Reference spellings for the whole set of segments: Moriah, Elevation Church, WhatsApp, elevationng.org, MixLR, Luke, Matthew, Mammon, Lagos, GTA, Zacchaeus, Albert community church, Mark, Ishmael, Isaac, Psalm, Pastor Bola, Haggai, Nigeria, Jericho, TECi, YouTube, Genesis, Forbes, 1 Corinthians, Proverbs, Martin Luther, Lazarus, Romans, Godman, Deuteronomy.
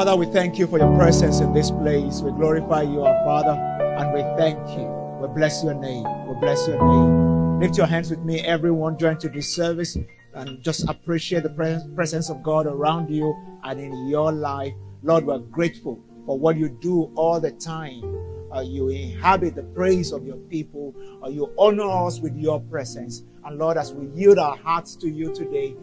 Father, we thank you for your presence in this place. We glorify you, our Father, and we thank you. We bless your name. We bless your name. Lift your hands with me, everyone joined to this service, and just appreciate the presence of God around you and in your life. Lord, we're grateful for what you do all the time. You inhabit the praise of your people. You honor us with your presence. And Lord, as we yield our hearts to you today,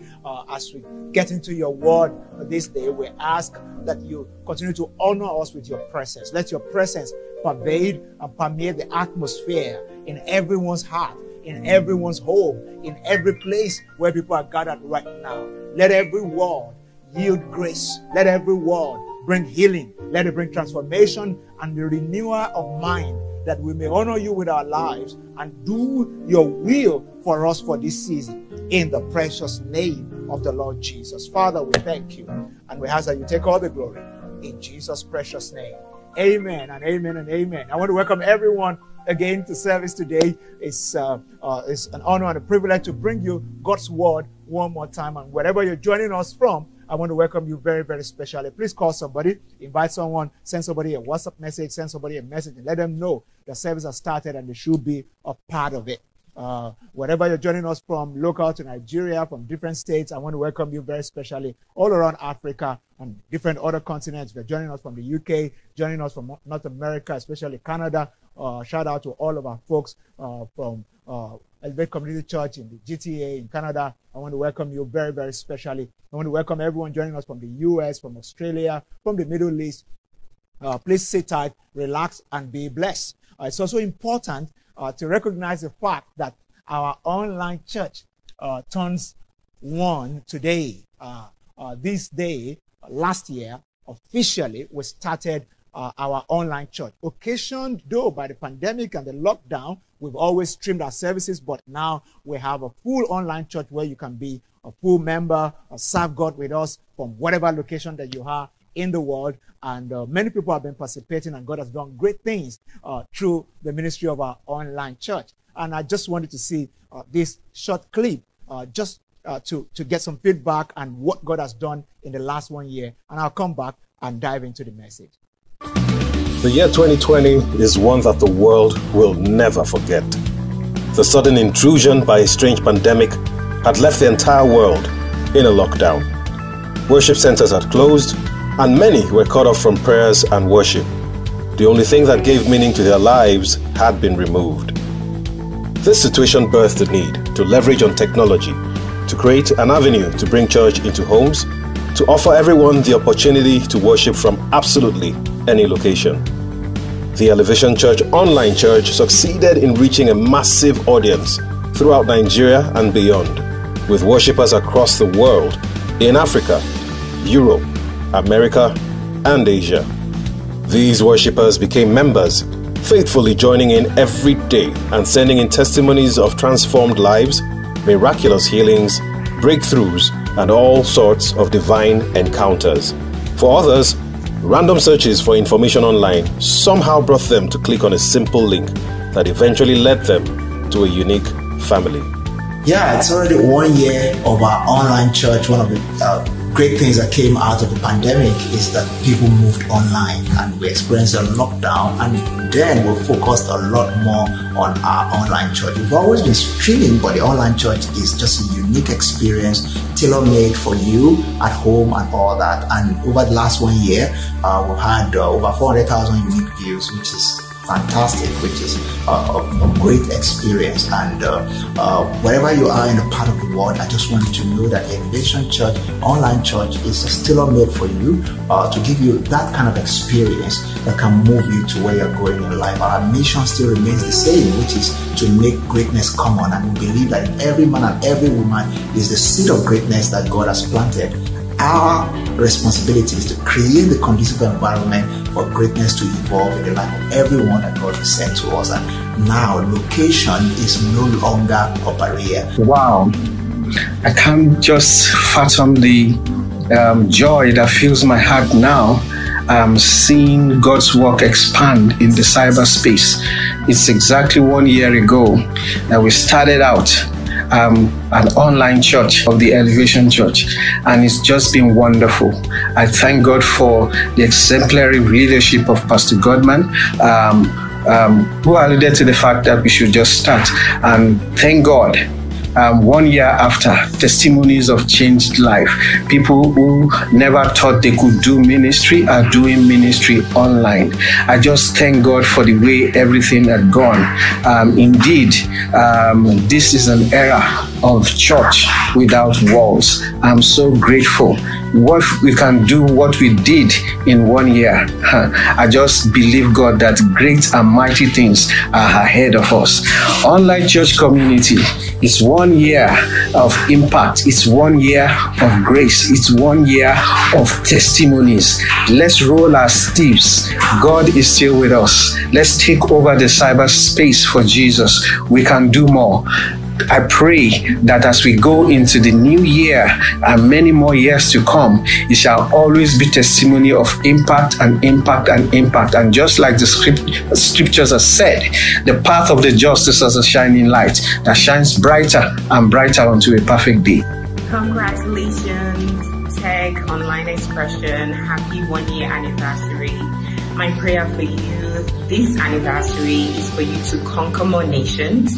as we get into your word this day, we ask that you continue to honor us with your presence. Let your presence pervade and permeate the atmosphere in everyone's heart, in everyone's home, in every place where people are gathered right now. Let every word yield grace. Let every word bring healing. Let it bring transformation and the renewal of mind, that we may honor you with our lives and do your will for us for this season, in the precious name of the Lord Jesus. Father, we thank you, and we ask that you take all the glory, in Jesus' precious name. Amen and amen and amen. I want to welcome everyone again to service today. It's an honor and a privilege to bring you God's word one more time. And wherever you're joining us from, I want to welcome you very, very specially. Please call somebody, invite someone, send somebody a WhatsApp message, send somebody a message, and let them know the service has started and they should be a part of it. Wherever you're joining us from, local to Nigeria, from different states, I want to welcome you very specially, all around Africa and different other continents. You're joining us from the UK, joining us from North America, especially Canada. Shout out to all of our folks from Albert Community Church in the GTA in Canada. I want to welcome you very, very specially. I want to welcome everyone joining us from the US, from Australia, from the Middle East. Please sit tight, relax, and be blessed. It's also important to recognize the fact that our online church turns one today. This day, last year, officially, we started our online church. Occasioned, though, by the pandemic and the lockdown, we've always streamed our services, but now we have a full online church where you can be a full member, serve God with us from whatever location that you are in the world. And many people have been participating, and God has done great things through the ministry of our online church. And I just wanted to see this short clip just to get some feedback and what God has done in the last 1 year. And I'll come back and dive into the message. The year 2020 is one that the world will never forget. The sudden intrusion by a strange pandemic had left the entire world in a lockdown. Worship centers had closed, and many were cut off from prayers and worship. The only thing that gave meaning to their lives had been removed. This situation birthed the need to leverage on technology to create an avenue to bring church into homes, to offer everyone the opportunity to worship from absolutely any location. The Elevation Church online church succeeded in reaching a massive audience throughout Nigeria and beyond, with worshipers across the world in Africa, Europe, America, and Asia. These worshipers became members, faithfully joining in every day and sending in testimonies of transformed lives, miraculous healings, breakthroughs, and all sorts of divine encounters. For others, random searches for information online somehow brought them to click on a simple link that eventually led them to a unique family. Yeah, it's already 1 year of our online church. One of the great things that came out of the pandemic is that people moved online, and we experienced a lockdown, and then we focused a lot more on our online church. We've always been streaming, but the online church is just a unique experience, tailor-made for you at home and all that. And over the last 1 year, we've had over 400,000 unique views, which is fantastic, which is a great experience. And wherever you are in a part of the world, I just want you to know that the Elevation Church online church is still made for you to give you that kind of experience that can move you to where you're going in life. Our mission still remains the same, which is to make greatness common, and we believe that in every man and every woman is the seed of greatness that God has planted. Our responsibility is to create the conducive environment for greatness to evolve in the life of everyone that God has sent to us. And now, location is no longer a barrier. Wow, I can't just fathom the joy that fills my heart now. I'm seeing God's work expand in the cyberspace. It's exactly 1 year ago that we started out an online church of the Elevation Church, and it's just been wonderful. I thank God for the exemplary leadership of Pastor Godman, who alluded to the fact that we should just start. And thank God, 1 year after, testimonies of changed life. People who never thought they could do ministry are doing ministry online. I just thank God for the way everything had gone. Indeed, this is an era of church without walls. I'm so grateful. What we can do, what we did in 1 year. I just believe God that great and mighty things are ahead of us. Online church community is 1 year of impact. It's 1 year of grace. It's 1 year of testimonies. Let's roll our sleeves. God is still with us. Let's take over the cyberspace for Jesus. We can do more. I pray that as we go into the new year and many more years to come, it shall always be testimony of impact and impact and impact. And just like the scriptures have said, the path of the just is as a shining light that shines brighter and brighter unto a perfect day. Congratulations, TECi Online Expression. Happy 1 year anniversary. My prayer for you this anniversary is for you to conquer more nations,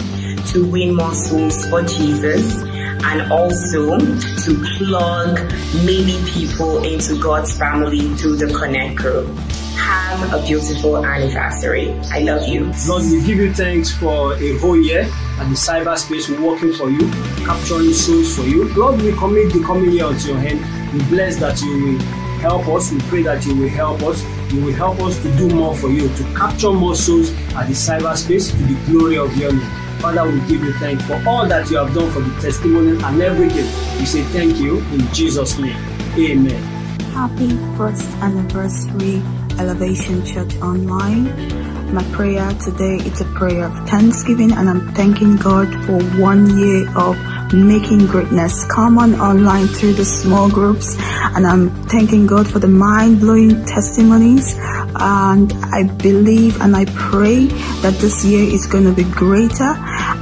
to win more souls for Jesus, and also to plug many people into God's family through the Connect group. Have a beautiful anniversary. I love you. Lord, we give you thanks for a whole year and the cyberspace working for you, capturing souls for you. Lord, we commit the coming year unto your hand. We bless that you will help us. We pray that you will help us. You will help us to do more for you, to capture more souls at the cyberspace to the glory of your name. Father, we give you thanks for all that you have done, for the testimony and everything. We say thank you in Jesus' name. Amen. Happy first anniversary, Elevation Church Online. My prayer today is a prayer of thanksgiving, and I'm thanking God for 1 year of making greatness common online through the small groups, and I'm thanking God for the mind-blowing testimonies, and I believe and I pray that this year is going to be greater,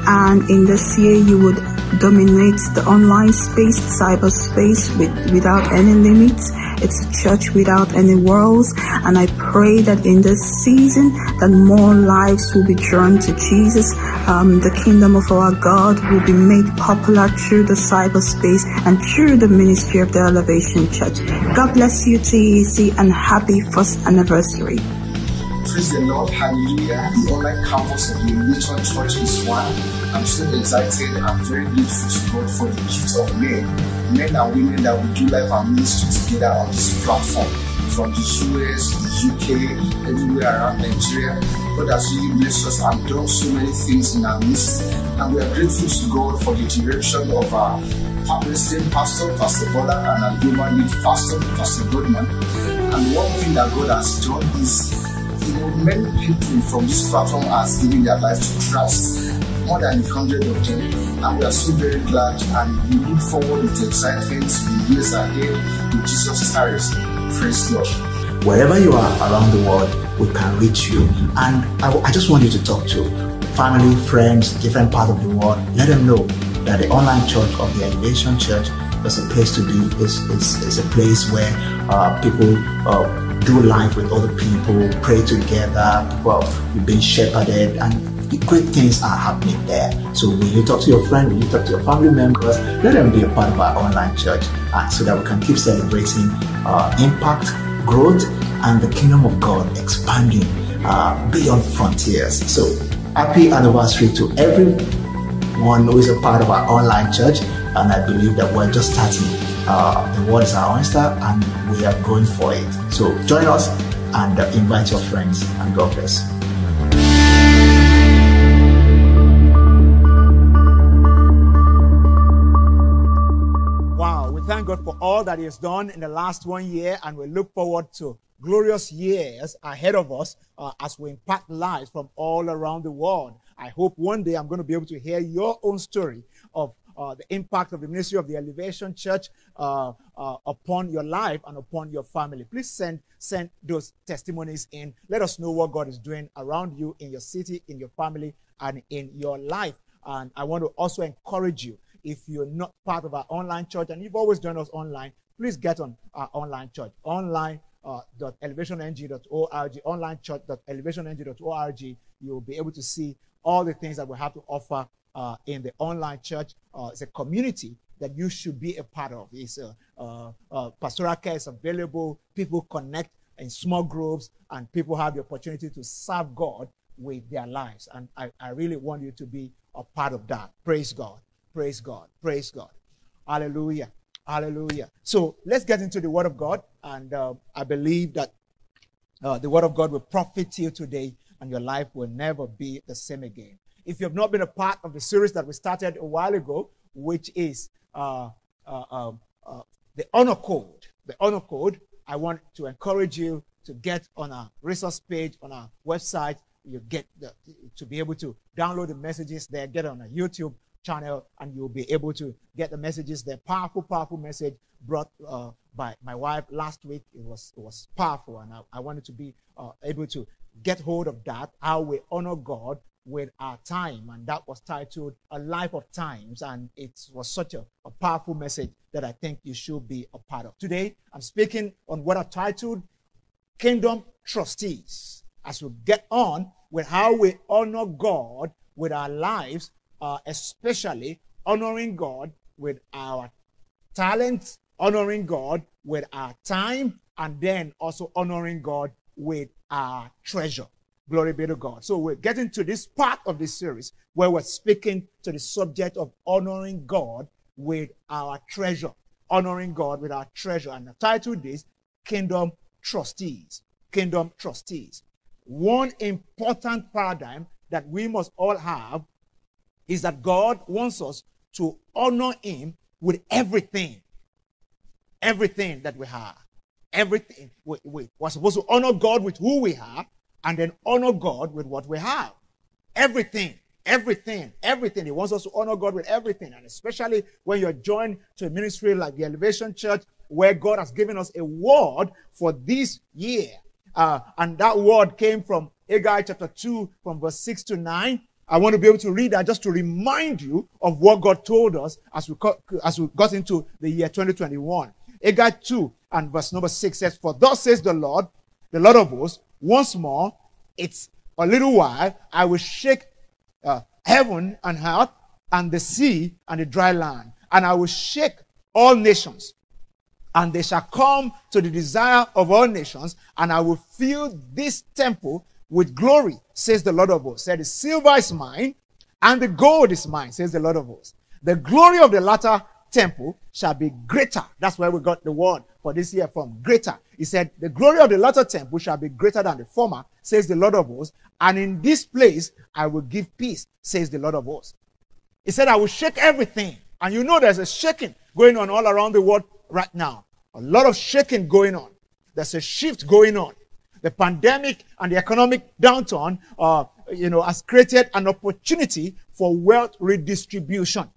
and in this year you would dominate the online space, cyberspace, without any limits. It's a church without any walls, and I pray that in this season that more lives will be drawn to Jesus. The kingdom of our God will be made popular through the cyberspace and through the ministry of the Elevation Church. God bless you, TEC, and happy first anniversary. Praise the Lord, hallelujah. The online campus of the Elevation Church is one. I'm so excited. I'm very grateful to God for the gift of men and women that will do life and ministry together on this platform, from the US, the UK, everywhere around Nigeria. God has really blessed us and done so many things in our midst, and we are grateful to God for the direction of our president, Pastor Bola, and our global lead pastor, Pastor Godman. And one thing that God has done is, many people from this platform are giving their life to Christ, more than 100 of them, and we are so very glad, and we look forward with the excitement to the years ahead with Jesus Christ. Praise God. Wherever you are around the world, we can reach you, and I just want you to talk to family, friends, different parts of the world. Let them know that the online church of the Elevation Church is a place to be. It's a place where people do life with other people, pray together. Well, we've been shepherded, and great things are happening there. So when you talk to your friend, when you talk to your family members, let them be a part of our online church, so that we can keep celebrating impact, growth, and the kingdom of God expanding beyond frontiers. So happy anniversary to everyone who is a part of our online church, and I believe that we're just starting. The world is our oyster, and we are going for it. So join us and invite your friends, and God bless. Wow, we thank God for all that He has done in the last 1 year, and we look forward to glorious years ahead of us as we impact lives from all around the world. I hope one day I'm going to be able to hear your own story of the impact of the ministry of the Elevation Church upon your life and upon your family. Please send those testimonies in. Let us know what God is doing around you, in your city, in your family, and in your life. And I want to also encourage you, if you're not part of our online church and you've always joined us online, please get on our online church, online.elevationng.org, onlinechurch.elevationng.org. You'll be able to see all the things that we have to offer in the online church. It's a community that you should be a part of. It's pastoral care is available. People connect in small groups, and people have the opportunity to serve God with their lives. And I really want you to be a part of that. Praise God. Praise God. Praise God. Hallelujah. Hallelujah. So let's get into the Word of God. And I believe that the Word of God will profit you today, and your life will never be the same again. If you have not been a part of the series that we started a while ago, which is the Honor Code. The Honor Code, I want to encourage you to get on our resource page, on our website. You get to be able to download the messages there, get on a YouTube channel, and you'll be able to get the messages there. Powerful, powerful message brought by my wife last week. It was powerful, and I wanted to be able to get hold of that, how we honor God with our time. And that was titled A Life of Times, and it was such a powerful message that I think you should be a part of. Today, I'm speaking on what I titled Kingdom Trustees, as we get on with how we honor God with our lives, especially honoring God with our talents, honoring God with our time, and then also honoring God with our treasure. Glory be to God. So we're getting to this part of this series where we're speaking to the subject of honoring God with our treasure. Honoring God with our treasure. And I've titled this Kingdom Trustees. Kingdom Trustees. One important paradigm that we must all have is that God wants us to honor Him with everything. Everything that we have. Everything. We're supposed to honor God with who we are, and then honor God with what we have. Everything, everything, everything. He wants us to honor God with everything. And especially when you're joined to a ministry like the Elevation Church, where God has given us a word for this year. And that word came from Haggai chapter 2, from verse 6 to 9. I want to be able to read that just to remind you of what God told us as we got into the year 2021. Haggai 2 and verse number 6 says, "For thus says the Lord of hosts, once more, it's a little while, I will shake heaven and earth and the sea and the dry land. And I will shake all nations, and they shall come to the desire of all nations. And I will fill this temple with glory, says the Lord of hosts. Said, the silver is mine, and the gold is mine, says the Lord of hosts. The glory of the latter temple shall be greater." That's where we got the word for this year from, greater. He said, "The glory of the latter temple shall be greater than the former, says the Lord of hosts. And in this place I will give peace, says the Lord of hosts." He said, "I will shake everything." And you know there's a shaking going on all around the world right now. A lot of shaking going on. There's a shift going on. The pandemic and the economic downturn, has created an opportunity for wealth redistribution.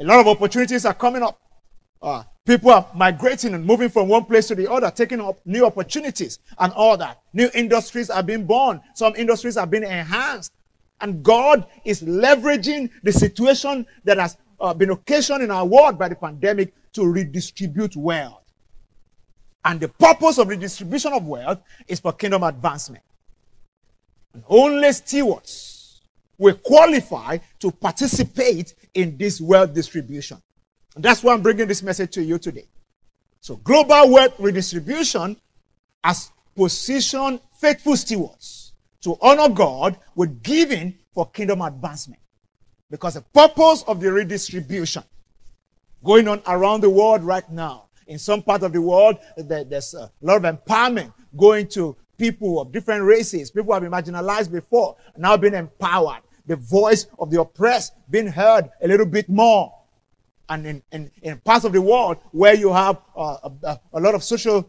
A lot of opportunities are coming up. People are migrating and moving from one place to the other, taking up new opportunities and all that. New industries are being born. Some industries are being enhanced. And God is leveraging the situation that has been occasioned in our world by the pandemic to redistribute wealth. And the purpose of redistribution of wealth is for kingdom advancement. And only stewards will qualify to participate in this wealth distribution. And that's why I'm bringing this message to you today. So global wealth redistribution has positioned faithful stewards to honor God with giving for kingdom advancement. Because the purpose of the redistribution going on around the world right now, in some part of the world, there's a lot of empowerment going to people of different races, people who have been marginalized before, now being empowered. The voice of the oppressed being heard a little bit more. And in parts of the world where you have a lot of social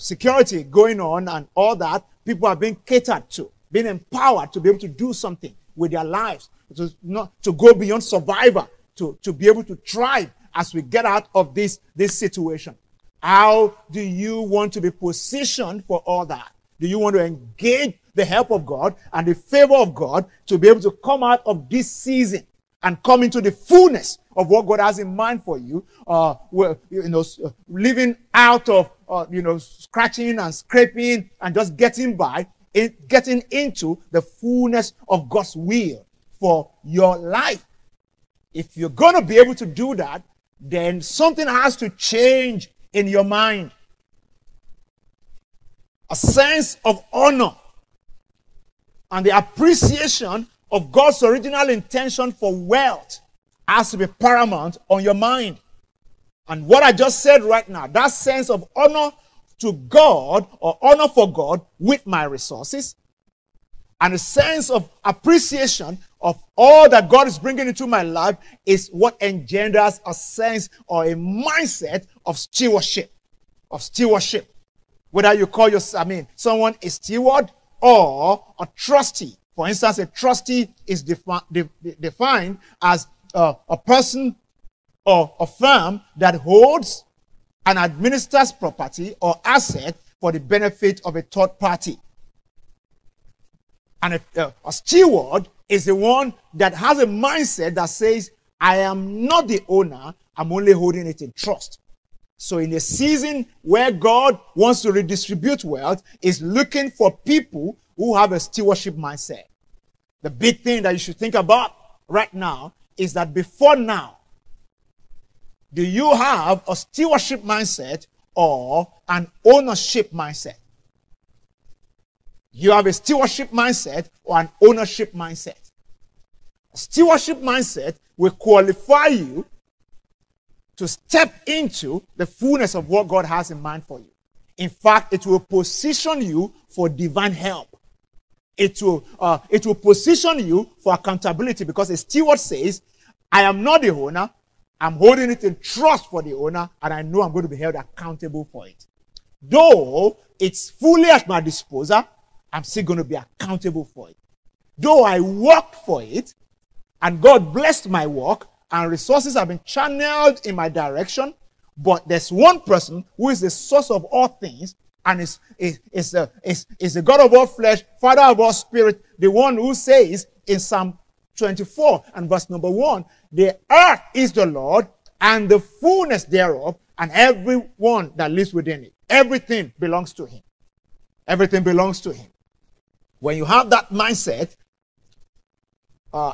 security going on and all that, people are being catered to, being empowered to be able to do something with their lives, to go beyond survivor, to be able to thrive as we get out of this situation. How do you want to be positioned for all that? Do you want to engage the help of God and the favor of God to be able to come out of this season and come into the fullness of what God has in mind for you. Living out of, scratching and scraping and just getting by, getting into the fullness of God's will for your life. If you're going to be able to do that, then something has to change in your mind. A sense of honor and the appreciation of God's original intention for wealth has to be paramount on your mind. And what I just said right now, that sense of honor to God or honor for God with my resources, and a sense of appreciation of all that God is bringing into my life is what engenders a sense or a mindset of stewardship. Whether you call yourself, someone a steward or a trustee. For instance, a trustee is defined as a person or a firm that holds and administers property or asset for the benefit of a third party. And a steward is the one that has a mindset that says, I am not the owner, I'm only holding it in trust. So in a season where God wants to redistribute wealth, is looking for people who have a stewardship mindset. The big thing that you should think about right now is that before now, do you have a stewardship mindset or an ownership mindset? You have a stewardship mindset or an ownership mindset. A stewardship mindset will qualify you to step into the fullness of what God has in mind for you. In fact, it will position you for divine help. It will position you for accountability, because a steward says, I am not the owner, I'm holding it in trust for the owner, and I know I'm going to be held accountable for it. Though it's fully at my disposal, I'm still going to be accountable for it. Though I worked for it, and God blessed my work, and resources have been channeled in my direction, but there's one person who is the source of all things, and is the God of all flesh, Father of all spirit, the one who says in Psalm 24 and verse number 1, the earth is the Lord, and the fullness thereof, and everyone that lives within it. Everything belongs to him. Everything belongs to him. When you have that mindset,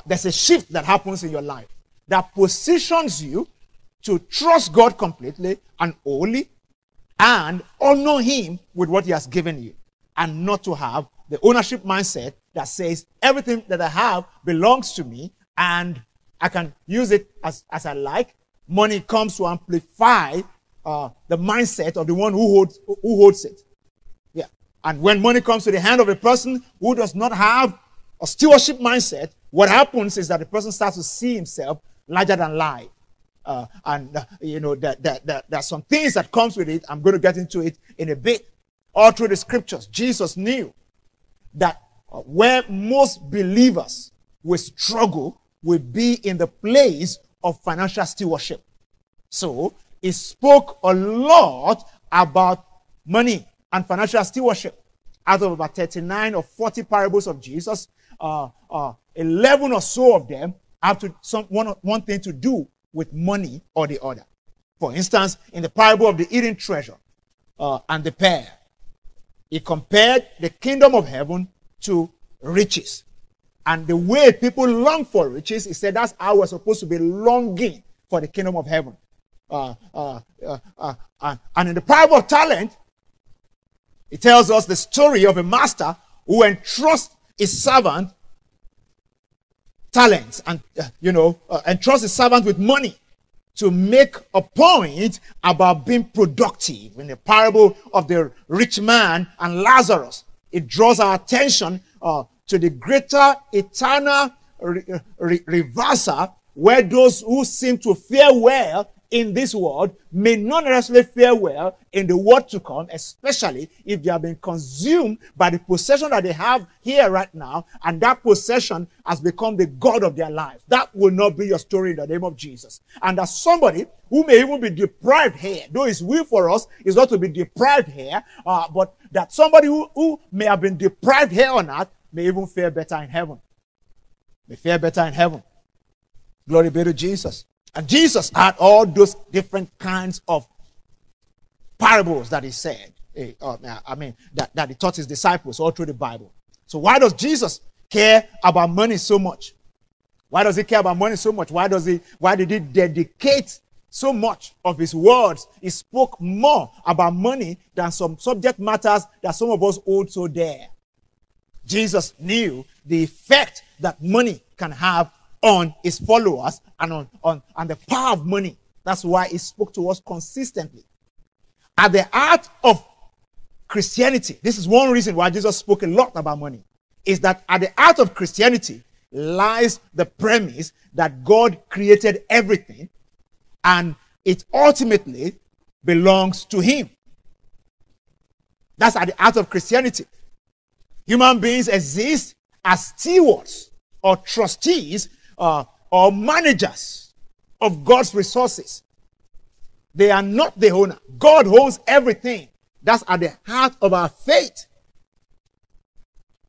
there's a shift that happens in your life that positions you to trust God completely and wholly and honor him with what he has given you, and not to have the ownership mindset that says everything that I have belongs to me and I can use it as I like. Money comes to amplify the mindset of the one who holds it. And when money comes to the hand of a person who does not have a stewardship mindset, what happens is that the person starts to see himself larger than life. There's some things that comes with it. I'm going to get into it in a bit. All through the scriptures, Jesus knew that where most believers will struggle will be in the place of financial stewardship. So he spoke a lot about money and financial stewardship. Out of about 39 or 40 parables of Jesus, 11 or so of them have to one thing to do with money or the other. For instance, in the parable of the hidden treasure and the pearl, he compared the kingdom of heaven to riches. And the way people long for riches, he said that's how we're supposed to be longing for the kingdom of heaven. And in the parable of talent, it tells us the story of a master who entrusts his servant talents and, entrusts his servant with money to make a point about being productive. In the parable of the rich man and Lazarus, it draws our attention to the greater eternal reversal, where those who seem to fare well in this world may not necessarily fare well in the world to come, especially if they have been consumed by the possession that they have here right now, and that possession has become the god of their life. That will not be your story in the name of Jesus. And as somebody who may even be deprived here, though his will for us is not to be deprived here, but that somebody who may have been deprived here on earth may even fare better in heaven. May fare better in heaven. Glory be to Jesus. And Jesus had all those different kinds of parables that he said. That he taught his disciples all through the Bible. So why does Jesus care about money so much? Why does he care about money so much? Why did he dedicate so much of his words? He spoke more about money than some subject matters that some of us hold so dear. Jesus knew the effect that money can have on his followers and on the power of money. That's why he spoke to us consistently. At the heart of Christianity, this is one reason why Jesus spoke a lot about money, is that at the heart of Christianity lies the premise that God created everything and it ultimately belongs to him. That's at the heart of Christianity. Human beings exist as stewards or trustees or managers of God's resources. They are not the owner. God owns everything. That's at the heart of our faith.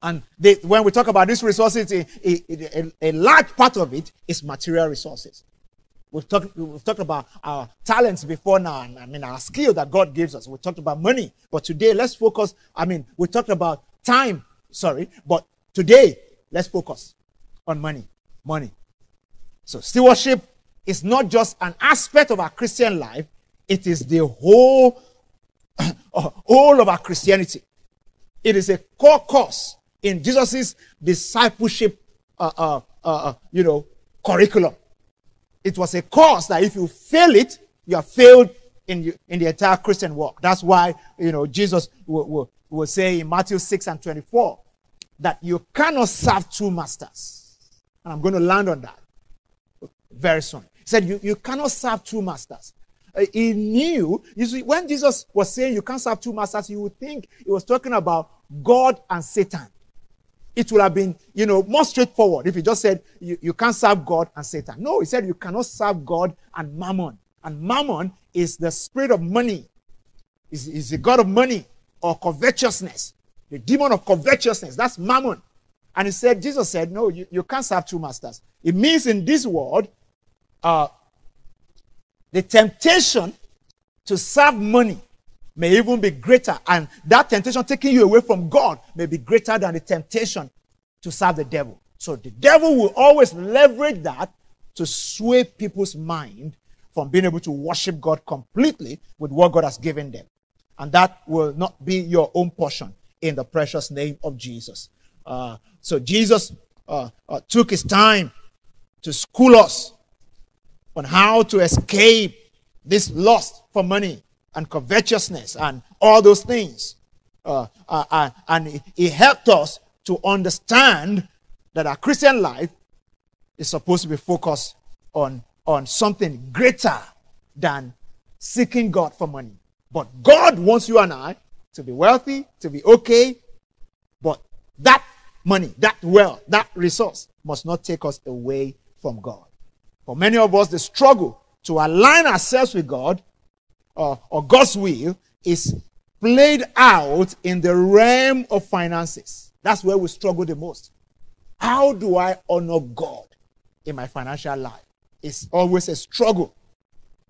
And when we talk about these resources, a large part of it is material resources. We've talked about our talents before now, and our skill that God gives us. We talked about money, but today let's focus. We talked about time, but today let's focus on money. Money. So stewardship is not just an aspect of our Christian life, it is the whole of our Christianity. It is a core course in Jesus's discipleship, curriculum. It was a course that if you fail it, you have failed in the entire Christian walk. That's why Jesus will say in Matthew 6:24 that you cannot serve two masters. And I'm going to land on that very soon. He said you cannot serve two masters. He knew, you see, when Jesus was saying you can't serve two masters, you would think he was talking about God and Satan. It would have been, more straightforward if he just said you can't serve God and Satan. No, he said you cannot serve God and Mammon. And Mammon is the spirit of money, is the god of money or covetousness, the demon of covetousness. That's Mammon. And he said, Jesus said, no, you can't serve two masters. It means in this world, the temptation to serve money may even be greater, and that temptation taking you away from God may be greater than the temptation to serve the devil. So the devil will always leverage that to sway people's mind from being able to worship God completely with what God has given them. And that will not be your own portion in the precious name of Jesus. So Jesus took his time to school us on how to escape this lust for money and covetousness and all those things. And he helped us to understand that our Christian life is supposed to be focused on something greater than seeking God for money. But God wants you and I to be wealthy, to be okay, but that money, that wealth, that resource must not take us away from God. For many of us, the struggle to align ourselves with God or God's will is played out in the realm of finances. That's where we struggle the most. How do I honor God in my financial life? It's always a struggle.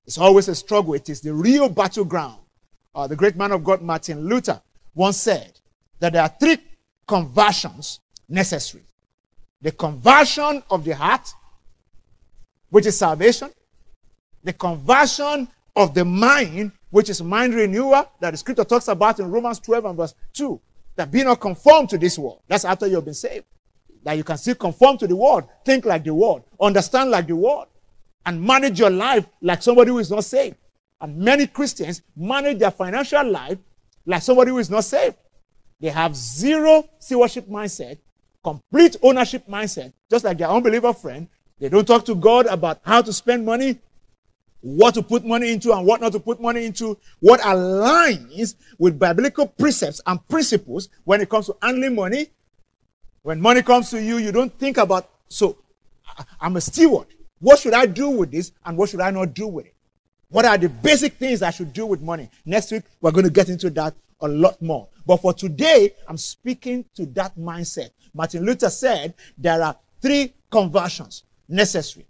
It's always a struggle. It is the real battleground. The great man of God, Martin Luther, once said that there are three conversions necessary. The conversion of the heart, which is salvation, the conversion of the mind, which is mind renewal, that the scripture talks about in Romans 12:2, that be not conformed to this world. That's after you've been saved. That you can still conform to the world, think like the world, understand like the world, and manage your life like somebody who is not saved. And many Christians manage their financial life like somebody who is not saved. They have zero stewardship mindset, complete ownership mindset, just like their unbeliever friend. They don't talk to God about how to spend money, what to put money into and what not to put money into, what aligns with biblical precepts and principles when it comes to handling money. When money comes to you, you don't think about, so I'm a steward. What should I do with this and what should I not do with it? What are the basic things I should do with money? Next week, we're going to get into that a lot more. But for today, I'm speaking to that mindset. Martin Luther said there are three conversions necessary.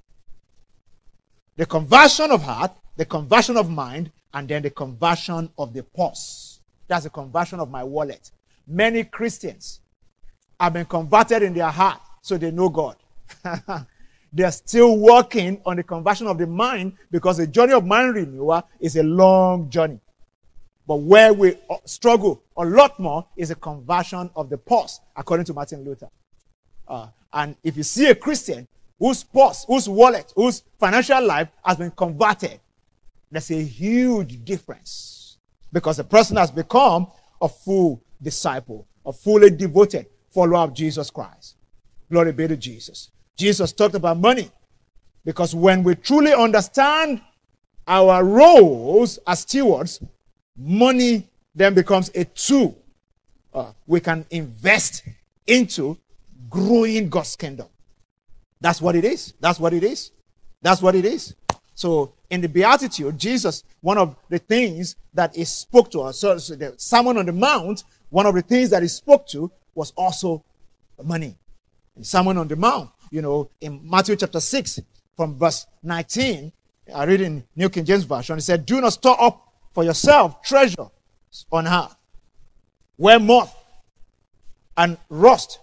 The conversion of heart, the conversion of mind, and then the conversion of the purse. That's the conversion of my wallet. Many Christians have been converted in their heart, so they know God. They are still working on the conversion of the mind, because the journey of mind renewal is a long journey. But where we struggle a lot more is the conversion of the purse, according to Martin Luther. And if you see a Christian whose purse, whose wallet, whose financial life has been converted, there's a huge difference, because the person has become a full disciple, a fully devoted follower of Jesus Christ. Glory be to Jesus. Jesus talked about money, because when we truly understand our roles as stewards, money then becomes a tool we can invest into growing God's kingdom. That's what it is. That's what it is. That's what it is. So in the Beatitude, Jesus, one of the things that he spoke to us, so the Sermon on the Mount, one of the things that he spoke to was also money. In Sermon on the Mount, you know, in Matthew chapter 6, from verse 19, I read in New King James Version, he said, "Do not store up for yourself treasure on earth, where moth and rust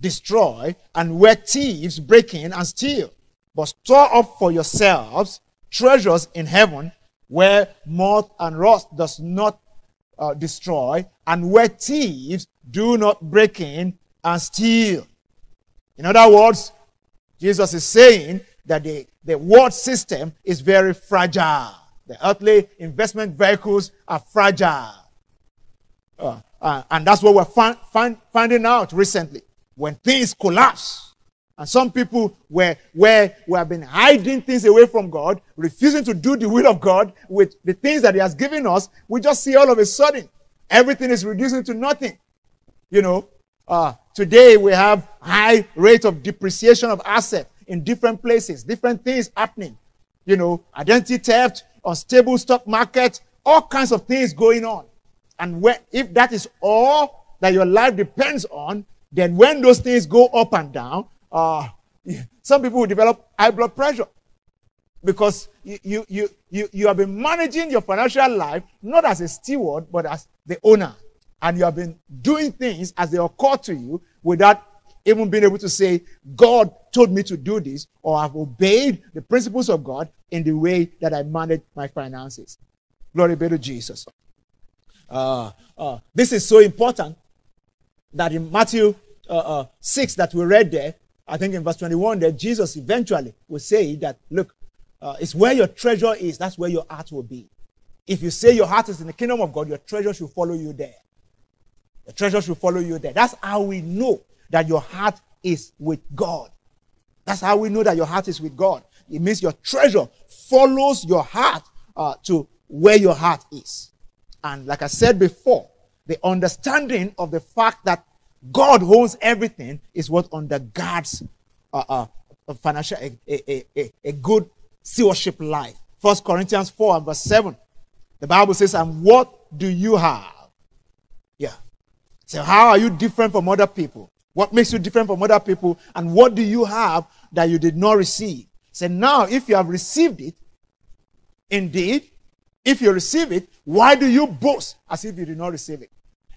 destroy, and where thieves break in and steal. But store up for yourselves treasures in heaven, where moth and rust does not destroy, and where thieves do not break in and steal." In other words, Jesus is saying that the world system is very fragile. The earthly investment vehicles are fragile. And that's what we're finding out recently. When things collapse, and some people who have been hiding things away from God, refusing to do the will of God with the things that he has given us, we just see all of a sudden, everything is reducing to nothing. You know, today we have high rate of depreciation of assets in different places, different things happening. You know, identity theft, unstable stock market, all kinds of things going on. And if that is all that your life depends on, then when those things go up and down, some people will develop high blood pressure, because you have been managing your financial life not as a steward, but as the owner. And you have been doing things as they occur to you without even being able to say, God told me to do this, or I've obeyed the principles of God in the way that I manage my finances. Glory be to Jesus. This is so important that in Matthew 6 that we read there, I think in verse 21 there, Jesus eventually will say that, look, it's where your treasure is, that's where your heart will be. If you say your heart is in the kingdom of God, your treasure should follow you there. The treasure should follow you there. That's how we know that your heart is with God. That's how we know that your heart is with God. It means your treasure follows your heart to where your heart is. And like I said before, the understanding of the fact that God owns everything is what undergirds financial a good stewardship life. 1 Corinthians 4 and verse 7, the Bible says, "And what do you have?" Yeah. So how are you different from other people? What makes you different from other people? And what do you have that you did not receive? So now, if you have received it, indeed, if you receive it, why do you boast as if you did not receive it?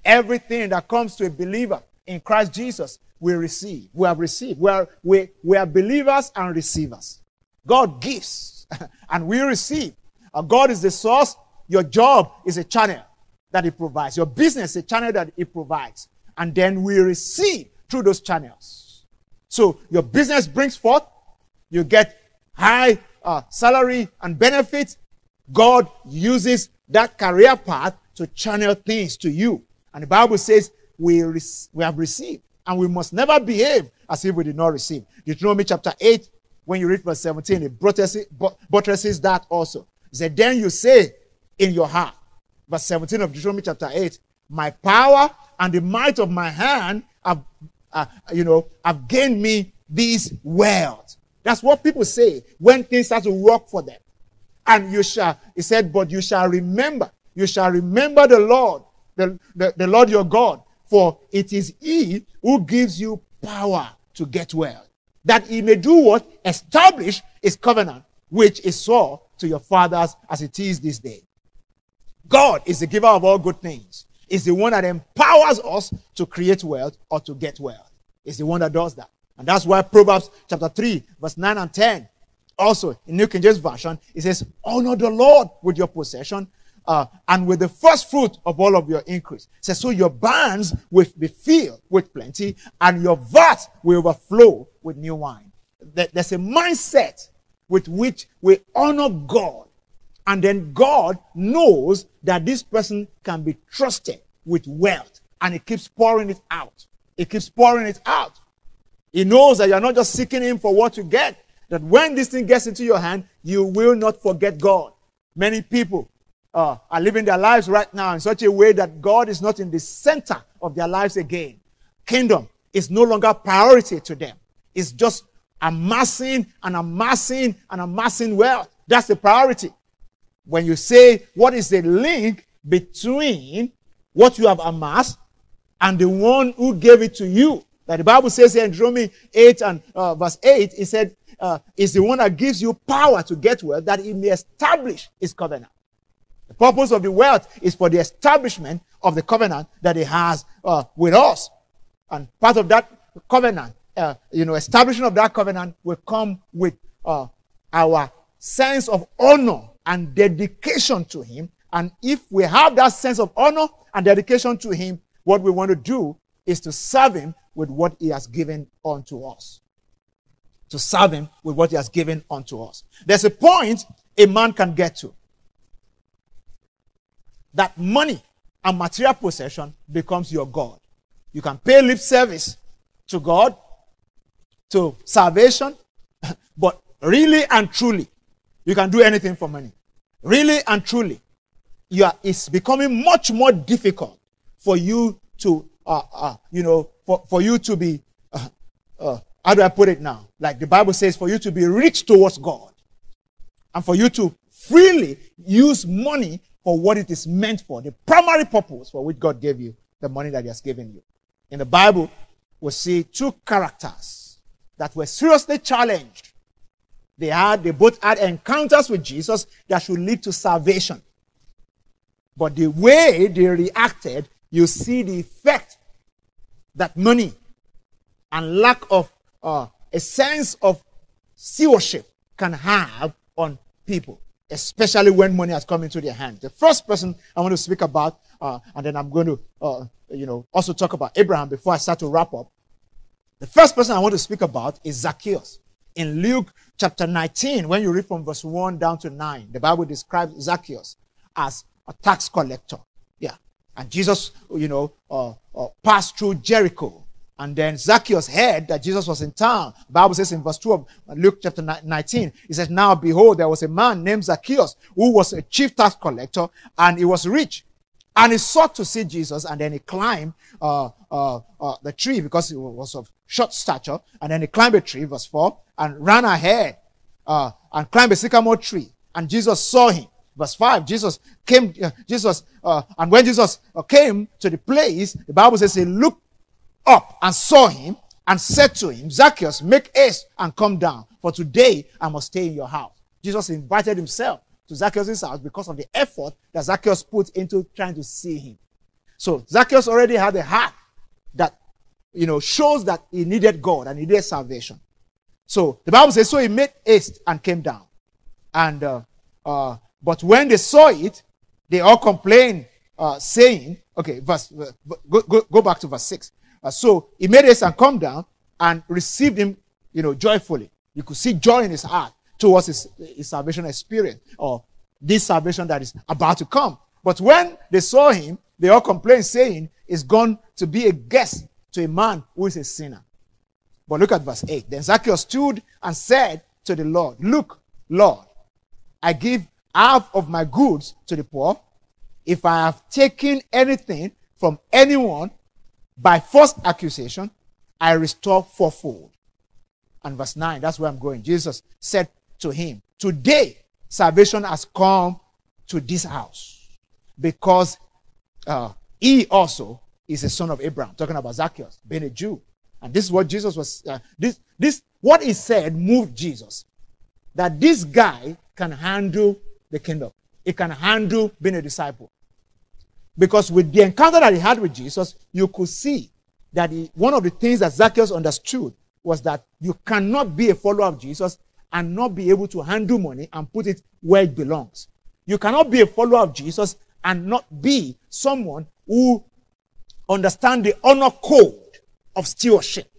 Everything that comes to a believer in Christ Jesus, we receive. We have received. We are believers and receivers. God gives, and we receive. God is the source. Your job is a channel that he provides. Your business is a channel that he provides. And then we receive through those channels. So your business brings forth, you get high salary and benefits. God uses that career path to channel things to you. And the Bible says we have received, and we must never behave as if we did not receive. Deuteronomy chapter 8, when you read verse 17, it buttresses that also. It said, "Then you say in your heart," verse 17 of Deuteronomy chapter 8, "My power and the might of my hand have gained me this wealth." That's what people say when things start to work for them. "And you shall," he said, "but you shall remember the Lord the Lord your God, for it is he who gives you power to get well, that he may do what? Establish his covenant, which he swore to your fathers as it is this day. God is the giver of all good things. He's the one that empowers us to create wealth or to get wealth. He's the one that does that. And that's why Proverbs chapter 3, verse 9 and 10, also in New King James Version, it says, honor the Lord with your possession and with the first fruit of all of your increase. It says, so your barns will be filled with plenty and your vats will overflow with new wine. There's a mindset with which we honor God. And then God knows that this person can be trusted with wealth. And he keeps pouring it out. He keeps pouring it out. He knows that you're not just seeking him for what you get. That when this thing gets into your hand, you will not forget God. Many people are living their lives right now in such a way that God is not in the center of their lives again. Kingdom is no longer priority to them. It's just amassing and amassing and amassing wealth. That's the priority. When you say, what is the link between what you have amassed and the one who gave it to you? That the Bible says here in Deuteronomy 8 and verse 8, it said, is the one that gives you power to get wealth, that he may establish his covenant. The purpose of the wealth is for the establishment of the covenant that he has with us. And part of that covenant, establishing of that covenant will come with our sense of honor and dedication to him. And if we have that sense of honor and dedication to him, what we want to do is to serve him with what he has given unto us. To serve him with what he has given unto us. There's a point a man can get to, that money and material possession becomes your God. You can pay lip service to God, to salvation, but really and truly, you can do anything for money. Really and truly, it's becoming much more difficult for you to, for you to be, how do I put it now? Like the Bible says, for you to be rich towards God and for you to freely use money for what it is meant for, the primary purpose for which God gave you the money that he has given you. In the Bible, we see two characters that were seriously challenged. They both had encounters with Jesus that should lead to salvation. But the way they reacted, you see the effect that money and lack of a sense of stewardship can have on people, especially when money has come into their hands. The first person I want to speak about, and then I'm going to, also talk about Abraham before I start to wrap up. The first person I want to speak about is Zacchaeus. In Luke chapter 19, when you read from verse 1 down to 9, the Bible describes Zacchaeus as a tax collector. Yeah. And Jesus, passed through Jericho. And then Zacchaeus heard that Jesus was in town. The Bible says in verse 2 of Luke chapter 19, it says, now behold, there was a man named Zacchaeus who was a chief tax collector, and he was rich. And he sought to see Jesus, and then he climbed the tree because he was of short stature. And then he climbed a tree, verse 4, and ran ahead and climbed a sycamore tree. And Jesus saw him. Verse 5, when Jesus came to the place, the Bible says he looked up and saw him and said to him, Zacchaeus, make haste and come down, for today I must stay in your house. Jesus invited himself to Zacchaeus' house because of the effort that Zacchaeus put into trying to see him. So Zacchaeus already had a heart that, shows that he needed God and he needed salvation. So the Bible says, so he made haste and came down. And, but when they saw it, they all complained, saying, go back to verse 6. So he made haste and come down and received him, joyfully. You could see joy in his heart towards his salvation experience, or this salvation that is about to come. But when they saw him, they all complained, saying, he's gone to be a guest to a man who is a sinner. But look at verse 8. Then Zacchaeus stood and said to the Lord, look, Lord, I give half of my goods to the poor. If I have taken anything from anyone by false accusation, I restore fourfold. And verse 9, that's where I'm going. Jesus said to him, today salvation has come to this house, because He also is a son of Abraham, talking about Zacchaeus, being a Jew. And this is what Jesus was, what he said moved Jesus. That this guy can handle the kingdom. He can handle being a disciple. Because with the encounter that he had with Jesus, you could see that one of the things that Zacchaeus understood was that you cannot be a follower of Jesus and not be able to handle money and put it where it belongs. You cannot be a follower of Jesus and not be someone who understands the honor code of stewardship.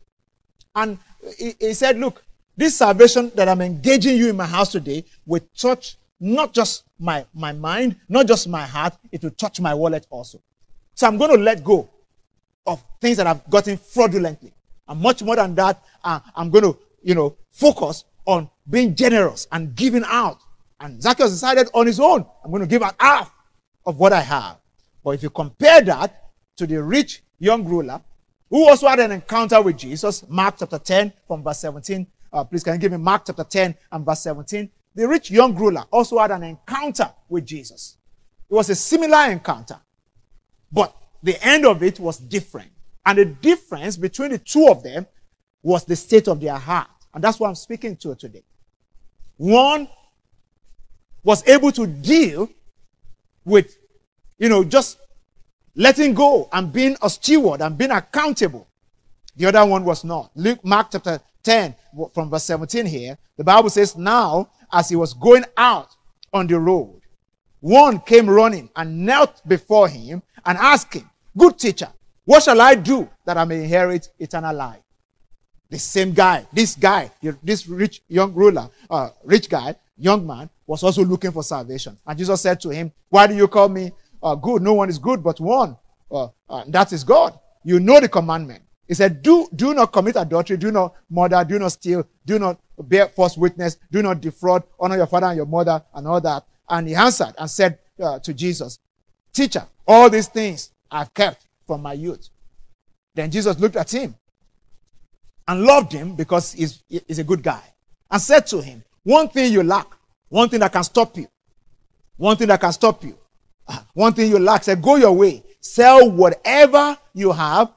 And he said, look, this salvation that I'm engaging you in my house today will touch not just my mind, not just my heart, it will touch my wallet also. So I'm going to let go of things that I've gotten fraudulently. And much more than that, I'm going to, focus on being generous and giving out. And Zacchaeus decided on his own, I'm going to give out half of what I have. But if you compare that to the rich young ruler, who also had an encounter with Jesus, Mark chapter 10 from verse 17. Please, can you give me Mark chapter 10 and verse 17? The rich young ruler also had an encounter with Jesus. It was a similar encounter, but the end of it was different. And the difference between the two of them was the state of their heart. And that's what I'm speaking to today. One was able to deal with, just letting go and being a steward and being accountable. The other one was not. Mark chapter 10 from verse 17 here, the Bible says, now as he was going out on the road, one came running and knelt before him and asked him, good teacher, what shall I do that I may inherit eternal life? The same guy, this rich young ruler, young man, was also looking for salvation. And Jesus said to him, why do you call me good? No one is good but one, that is God. You know the commandment. He said, do not commit adultery, do not murder, do not steal, do not bear false witness, do not defraud, honor your father and your mother, and all that. And he answered and said to Jesus, teacher, all these things I've kept from my youth. Then Jesus looked at him and loved him because he's a good guy, and said to him, one thing you lack, one thing that can stop you, one thing you lack. Said, go your way, sell whatever you have,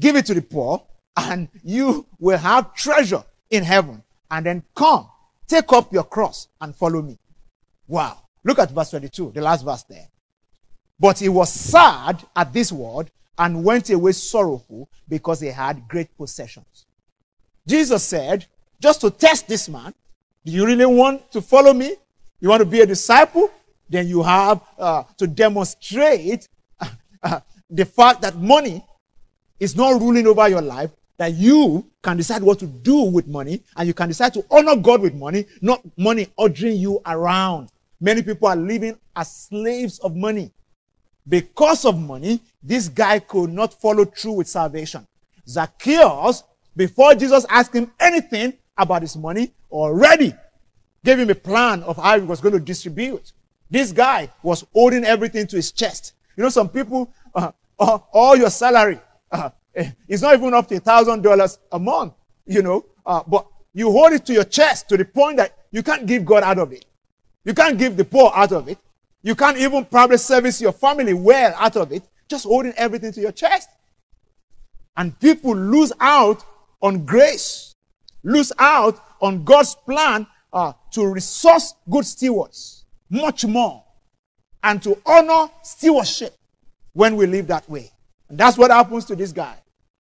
give it to the poor, and you will have treasure in heaven. And then come, take up your cross and follow me. Wow. Look at verse 22, the last verse there. But he was sad at this word and went away sorrowful because he had great possessions. Jesus said, just to test this man, do you really want to follow me? You want to be a disciple? Then you have to demonstrate the fact that money is not ruling over your life, that you can decide what to do with money, and you can decide to honor God with money, not money ordering you around. Many people are living as slaves of money. Because of money, this guy could not follow through with salvation. Zacchaeus, before Jesus asked him anything about his money, already gave him a plan of how he was going to distribute. This guy was holding everything to his chest. Some people, all your salary, it's not even up to $1,000 a month, but you hold it to your chest to the point that you can't give God out of it. You can't give the poor out of it. You can't even probably service your family well out of it, just holding everything to your chest. And people lose out on grace, lose out on God's plan to resource good stewards much more and to honor stewardship when we live that way. And that's what happens to this guy.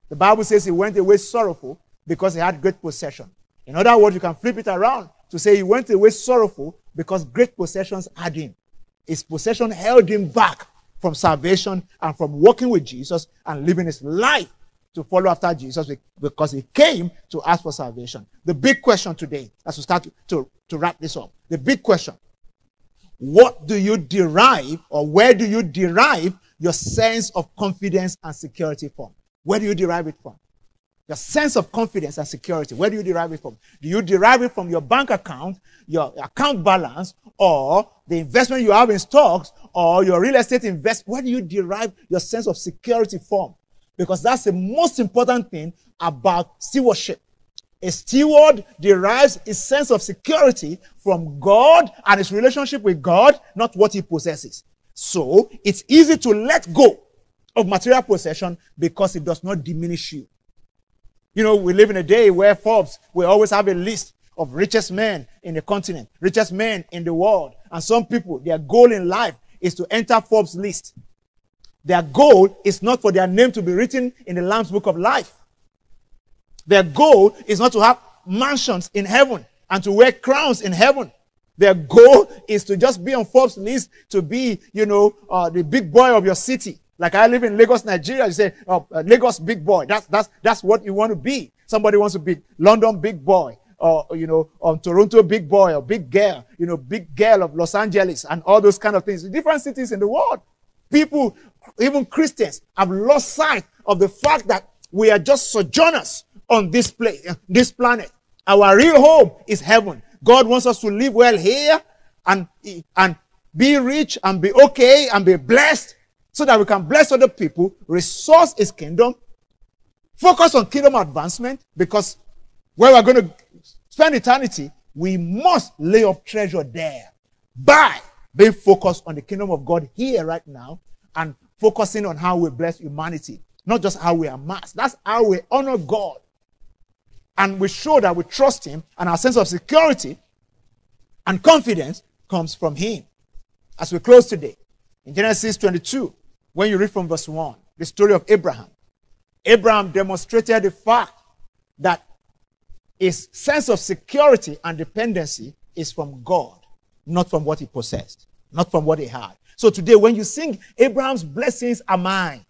The Bible says he went away sorrowful because he had great possession. In other words, you can flip it around to say he went away sorrowful because great possessions had him. His possession held him back from salvation and from walking with Jesus and living his life to follow after Jesus, because he came to ask for salvation. The big question today, as we start to wrap this up, the big question, what do you derive, or where do you derive your sense of confidence and security from? Where do you derive it from? Your sense of confidence and security, where do you derive it from? Do you derive it from your bank account, your account balance, or the investment you have in stocks, or your real estate investment? Where do you derive your sense of security from? Because that's the most important thing about stewardship. A steward derives his sense of security from God and his relationship with God, not what he possesses. So it's easy to let go of material possession because it does not diminish you. You know, we live in a day where Forbes will always have a list of richest men in the continent, richest men in the world. And some people, their goal in life is to enter Forbes' list. Their goal is not for their name to be written in the Lamb's Book of Life. Their goal is not to have mansions in heaven and to wear crowns in heaven. Their goal is to just be on Forbes' list, to be, you know, the big boy of your city. Like I live in Lagos, Nigeria. You say, Lagos big boy. That's what you want to be. Somebody wants to be London big boy, or, you know, Toronto big boy, or big girl, you know, big girl of Los Angeles, and all those kind of things. Different cities in the world. People, even Christians, have lost sight of the fact that we are just sojourners on this place, this planet. Our real home is heaven. God wants us to live well here and be rich and be okay and be blessed so that we can bless other people, resource his kingdom, focus on kingdom advancement, because where we're going to spend eternity, we must lay up treasure there by being focused on the kingdom of God here right now and focusing on how we bless humanity, not just how we amass. That's how we honor God. And we show that we trust him, and our sense of security and confidence comes from him. As we close today, in Genesis 22, when you read from verse 1, the story of Abraham. Abraham demonstrated the fact that his sense of security and dependency is from God, not from what he possessed, not from what he had. So today, when you sing, Abraham's blessings are mine,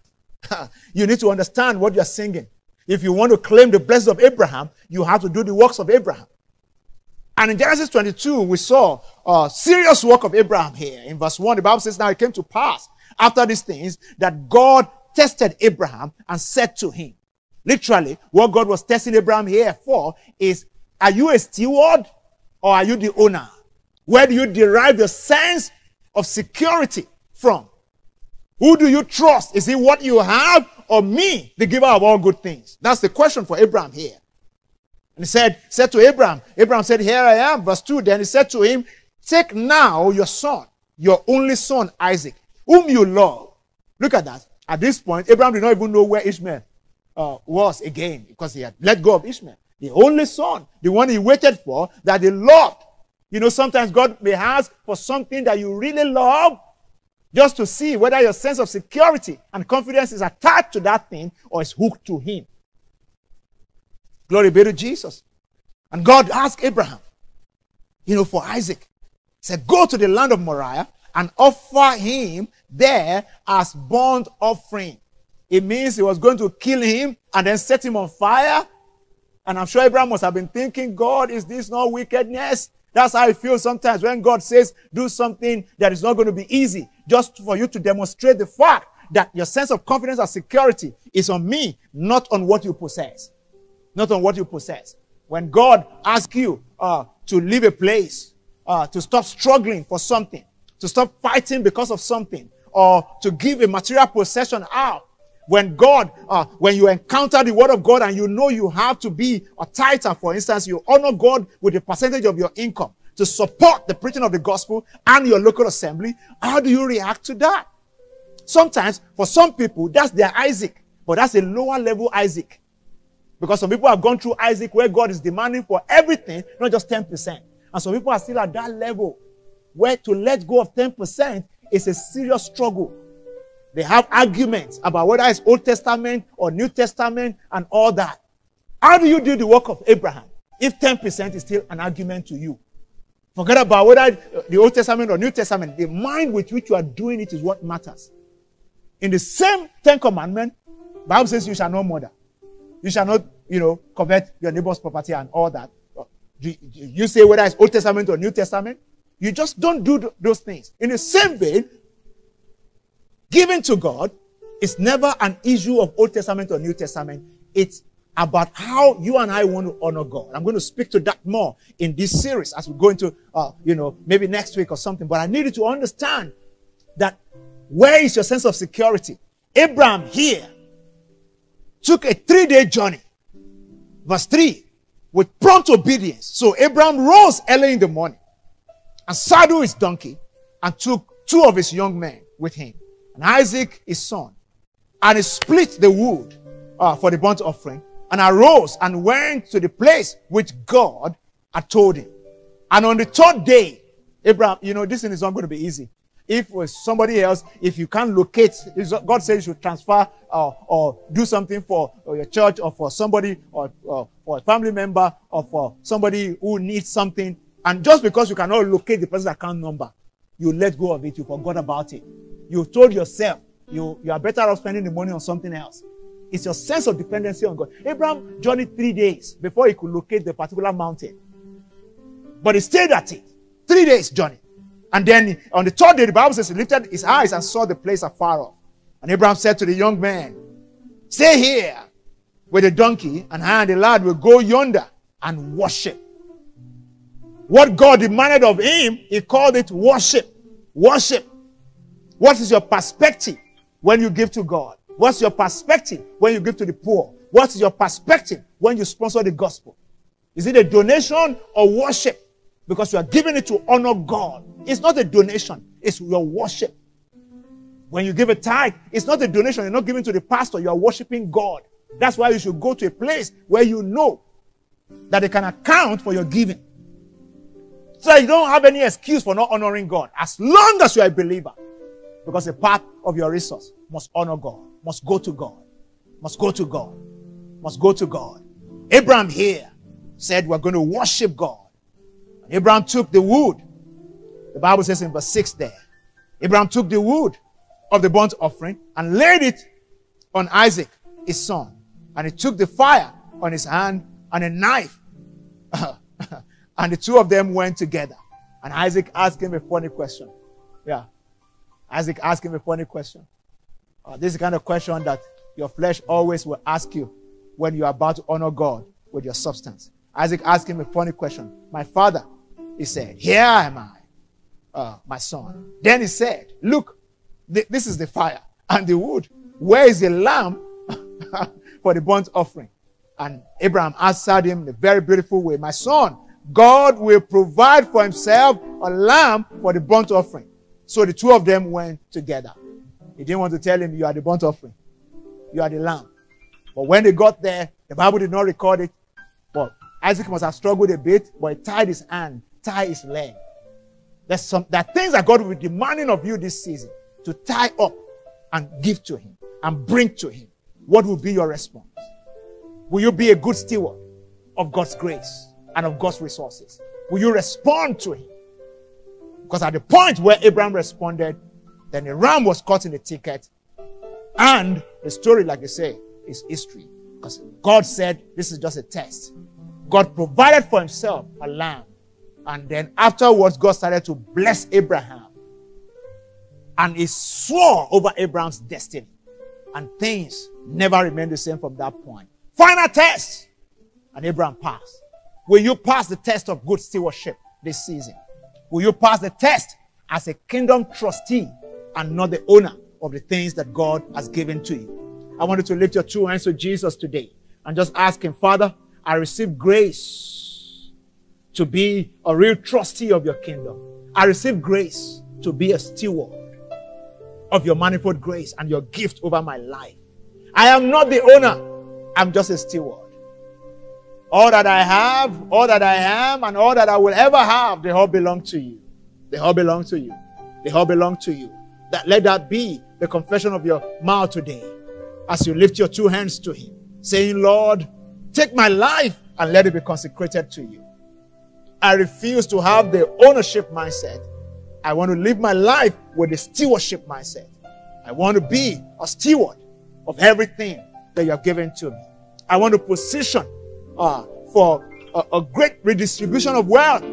you need to understand what you're singing. If you want to claim the blessings of Abraham, you have to do the works of Abraham. And in Genesis 22, we saw a serious work of Abraham here. In verse 1, the Bible says, "Now it came to pass after these things that God tested Abraham and said to him." Literally, what God was testing Abraham here for is, are you a steward or are you the owner? Where do you derive your sense of security from? Who do you trust? Is it what you have, or me, the giver of all good things? That's the question for Abraham here. And he said to Abraham, Abraham said, "Here I am." Verse 2, then he said to him, "Take now your son, your only son, Isaac, whom you love." Look at that. At this point, Abraham did not even know where Ishmael was again, because he had let go of Ishmael. The only son, the one he waited for, that he loved. You know, sometimes God may ask for something that you really love, just to see whether your sense of security and confidence is attached to that thing or is hooked to him. Glory be to Jesus. And God asked Abraham, you know, for Isaac. He said, "Go to the land of Moriah and offer him there as burnt offering." It means he was going to kill him and then set him on fire. And I'm sure Abraham must have been thinking, "God, is this not wickedness?" That's how I feel sometimes when God says, do something that is not going to be easy, just for you to demonstrate the fact that your sense of confidence and security is on me, not on what you possess. Not on what you possess. When God asks you to leave a place, to stop struggling for something, to stop fighting because of something, or to give a material possession out, when God, when you encounter the word of God and you know you have to be a tither, for instance, you honor God with a percentage of your income to support the preaching of the gospel and your local assembly, how do you react to that? Sometimes, for some people, that's their Isaac, but that's a lower level Isaac. Because some people have gone through Isaac where God is demanding for everything, not just 10%. And some people are still at that level where to let go of 10% is a serious struggle. They have arguments about whether it's Old Testament or New Testament and all that. How do you do the work of Abraham if 10% is still an argument to you? Forget about whether the Old Testament or New Testament. The mind with which you are doing it is what matters. In the same 10 commandments, the Bible says you shall not murder. You shall not, you know, covet your neighbor's property and all that. You say whether it's Old Testament or New Testament. You just don't do those things. In the same vein, giving to God is never an issue of Old Testament or New Testament. It's about how you and I want to honor God. I'm going to speak to that more in this series as we go into, you know, maybe next week or something. But I need you to understand that where is your sense of security? Abraham here took a 3-day journey. Verse 3, with prompt obedience. So Abraham rose early in the morning and saddled his donkey and took 2 of his young men with him, and Isaac his son, and he split the wood for the burnt offering, and arose and went to the place which God had told him. And on the third day, Abraham, you know, this thing is not going to be easy. If it was somebody else, if you can't locate, God says you should transfer or do something for your church or for somebody or a family member or for somebody who needs something. And just because you cannot locate the person's account number, you let go of it, you forgot about it. You told yourself you are better off spending the money on something else. It's your sense of dependency on God. Abraham journeyed 3 days before he could locate the particular mountain. But he stayed at it. 3 days journey. And then on the third day, the Bible says he lifted his eyes and saw the place afar off. And Abraham said to the young man, "Stay here with the donkey, and I and the lad will go yonder and worship." What God demanded of him, he called it worship. Worship. What is your perspective when you give to God? What's your perspective when you give to the poor? What's your perspective when you sponsor the gospel? Is it a donation or worship? Because you are giving it to honor God. It's not a donation. It's your worship. When you give a tithe, it's not a donation. You're not giving to the pastor. You are worshiping God. That's why you should go to a place where you know that they can account for your giving. So you don't have any excuse for not honoring God as long as you are a believer. Because a part of your resource must honor God, must go to God, must go to God, must go to God. Abraham here said, we're going to worship God. And Abraham took the wood. The Bible says in verse 6 there, Abraham took the wood of the burnt offering and laid it on Isaac, his son. And he took the fire on his hand and a knife. And the two of them went together. And Isaac asked him a funny question. Yeah. Isaac asked him a funny question. This is the kind of question that your flesh always will ask you when you are about to honor God with your substance. Isaac asked him a funny question. "My father," he said, "here am I, my son." Then he said, "Look, this is the fire and the wood. Where is the lamb for the burnt offering?" And Abraham answered him in a very beautiful way, "My son, God will provide for himself a lamb for the burnt offering." So the two of them went together. He didn't want to tell him, "You are the burnt offering. You are the lamb." But when they got there, the Bible did not record it. But Isaac must have struggled a bit, but he tied his hand, tied his leg. There are things that God will be demanding of you this season to tie up and give to him and bring to him. What will be your response? Will you be a good steward of God's grace and of God's resources? Will you respond to him? Because at the point where Abraham responded, then a ram was caught in the thicket, and the story, like they say, is history. Because God said, this is just a test. God provided for himself a lamb. And then afterwards, God started to bless Abraham. And he swore over Abraham's destiny. And things never remained the same from that point. Final test. And Abraham passed. Will you pass the test of good stewardship this season? Will you pass the test as a kingdom trustee and not the owner of the things that God has given to you? I want you to lift your two hands to Jesus today and just ask him, "Father, I receive grace to be a real trustee of your kingdom. I receive grace to be a steward of your manifold grace and your gift over my life. I am not the owner. I'm just a steward. All that I have, all that I am, and all that I will ever have, they all belong to you. They all belong to you. They all belong to you." That, let that be the confession of your mouth today as you lift your two hands to him, saying, "Lord, take my life and let it be consecrated to you. I refuse to have the ownership mindset. I want to live my life with the stewardship mindset. I want to be a steward of everything that you have given to me. I want to position for a great redistribution of wealth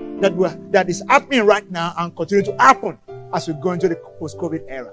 that is happening right now and continue to happen as we go into the post-COVID era.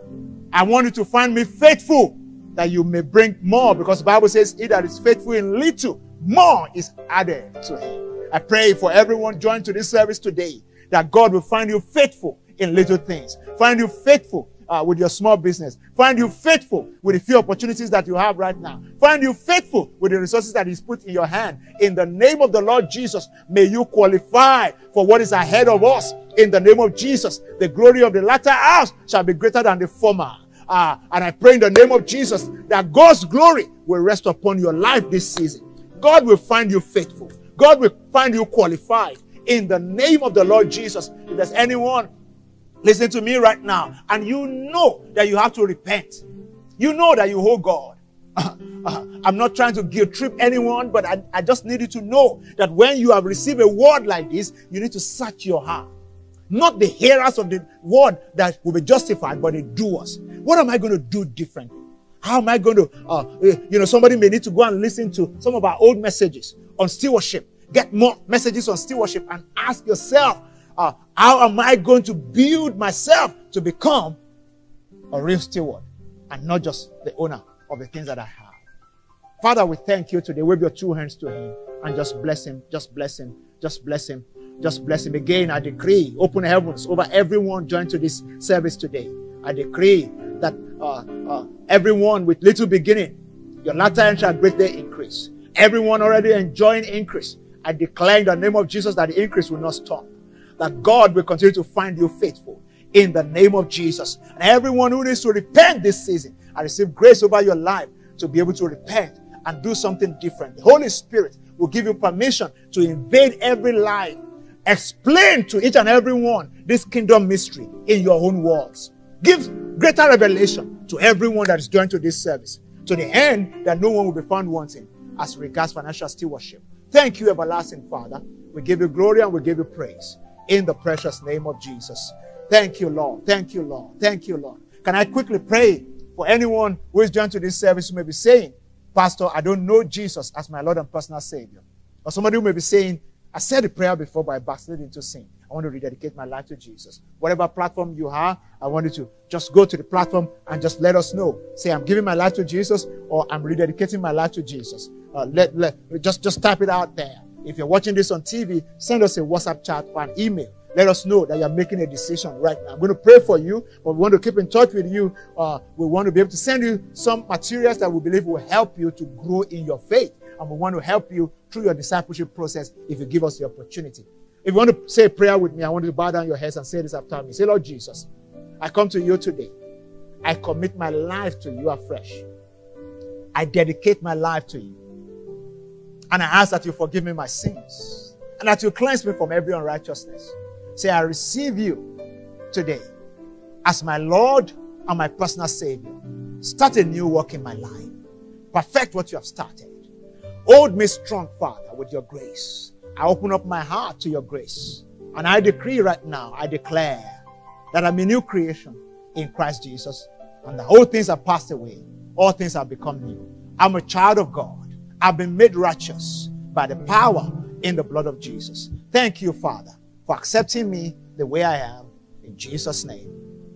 I want you to find me faithful that you may bring more, because the Bible says, he that is faithful in little, more is added to him." I pray for everyone joined to this service today that God will find you faithful in little things. Find you faithful with your small business. Find you faithful with the few opportunities that you have right now. Find you faithful with the resources that is put in your hand. In the name of the Lord Jesus, may you qualify for what is ahead of us. In the name of Jesus, the glory of the latter house shall be greater than the former. And I pray in the name of Jesus that God's glory will rest upon your life this season. God will find you faithful. God will find you qualified. In the name of the Lord Jesus, if there's anyone listening to me right now, and you know that you have to repent, you know that you owe God. I'm not trying to guilt trip anyone, but I just need you to know that when you have received a word like this, you need to search your heart. Not the hearers of the word that will be justified, but the doers. What am I going to do differently? How am I going to, somebody may need to go and listen to some of our old messages on stewardship. Get more messages on stewardship and ask yourself, how am I going to build myself to become a real steward and not just the owner of the things that I have? Father, we thank you today. Wave your two hands to him and just bless him, just bless him, just bless him. Just bless him again. I decree open heavens over everyone joined to this service today. I decree that everyone with little beginning, your latter end shall greatly increase. Everyone already enjoying increase. I declare in the name of Jesus that the increase will not stop. That God will continue to find you faithful in the name of Jesus. And everyone who needs to repent this season, I receive grace over your life to be able to repent and do something different. The Holy Spirit will give you permission to invade every life. Explain to each and every one this kingdom mystery in your own words. Give greater revelation to everyone that is joined to this service, to the end that no one will be found wanting as regards financial stewardship. Thank you, everlasting Father. We give you glory and we give you praise in the precious name of Jesus. Thank you, Lord. Thank you, Lord. Thank you, Lord. Can I quickly pray for anyone who is joined to this service who may be saying, Pastor, I don't know Jesus as my Lord and personal Savior. Or somebody who may be saying, I said a prayer before, but I backslid into sin. I want to rededicate my life to Jesus. Whatever platform you have, I want you to just go to the platform and just let us know. Say, I'm giving my life to Jesus, or I'm rededicating my life to Jesus. Just type it out there. If you're watching this on TV, send us a WhatsApp chat or an email. Let us know that you're making a decision right now. I'm going to pray for you, but we want to keep in touch with you. We want to be able to send you some materials that we believe will help you to grow in your faith. And we want to help you through your discipleship process if you give us the opportunity. If you want to say a prayer with me, I want you to bow down your heads and say this after me. Say, Lord Jesus, I come to you today. I commit my life to you afresh. I dedicate my life to you. And I ask that you forgive me my sins and that you cleanse me from every unrighteousness. Say, I receive you today as my Lord and my personal Savior. Start a new work in my life. Perfect what you have started. Hold me strong, Father, with your grace. I open up my heart to your grace. And I decree right now, I declare that I'm a new creation in Christ Jesus. And the old things have passed away. All things have become new. I'm a child of God. I've been made righteous by the power in the blood of Jesus. Thank you, Father, for accepting me the way I am. In Jesus' name,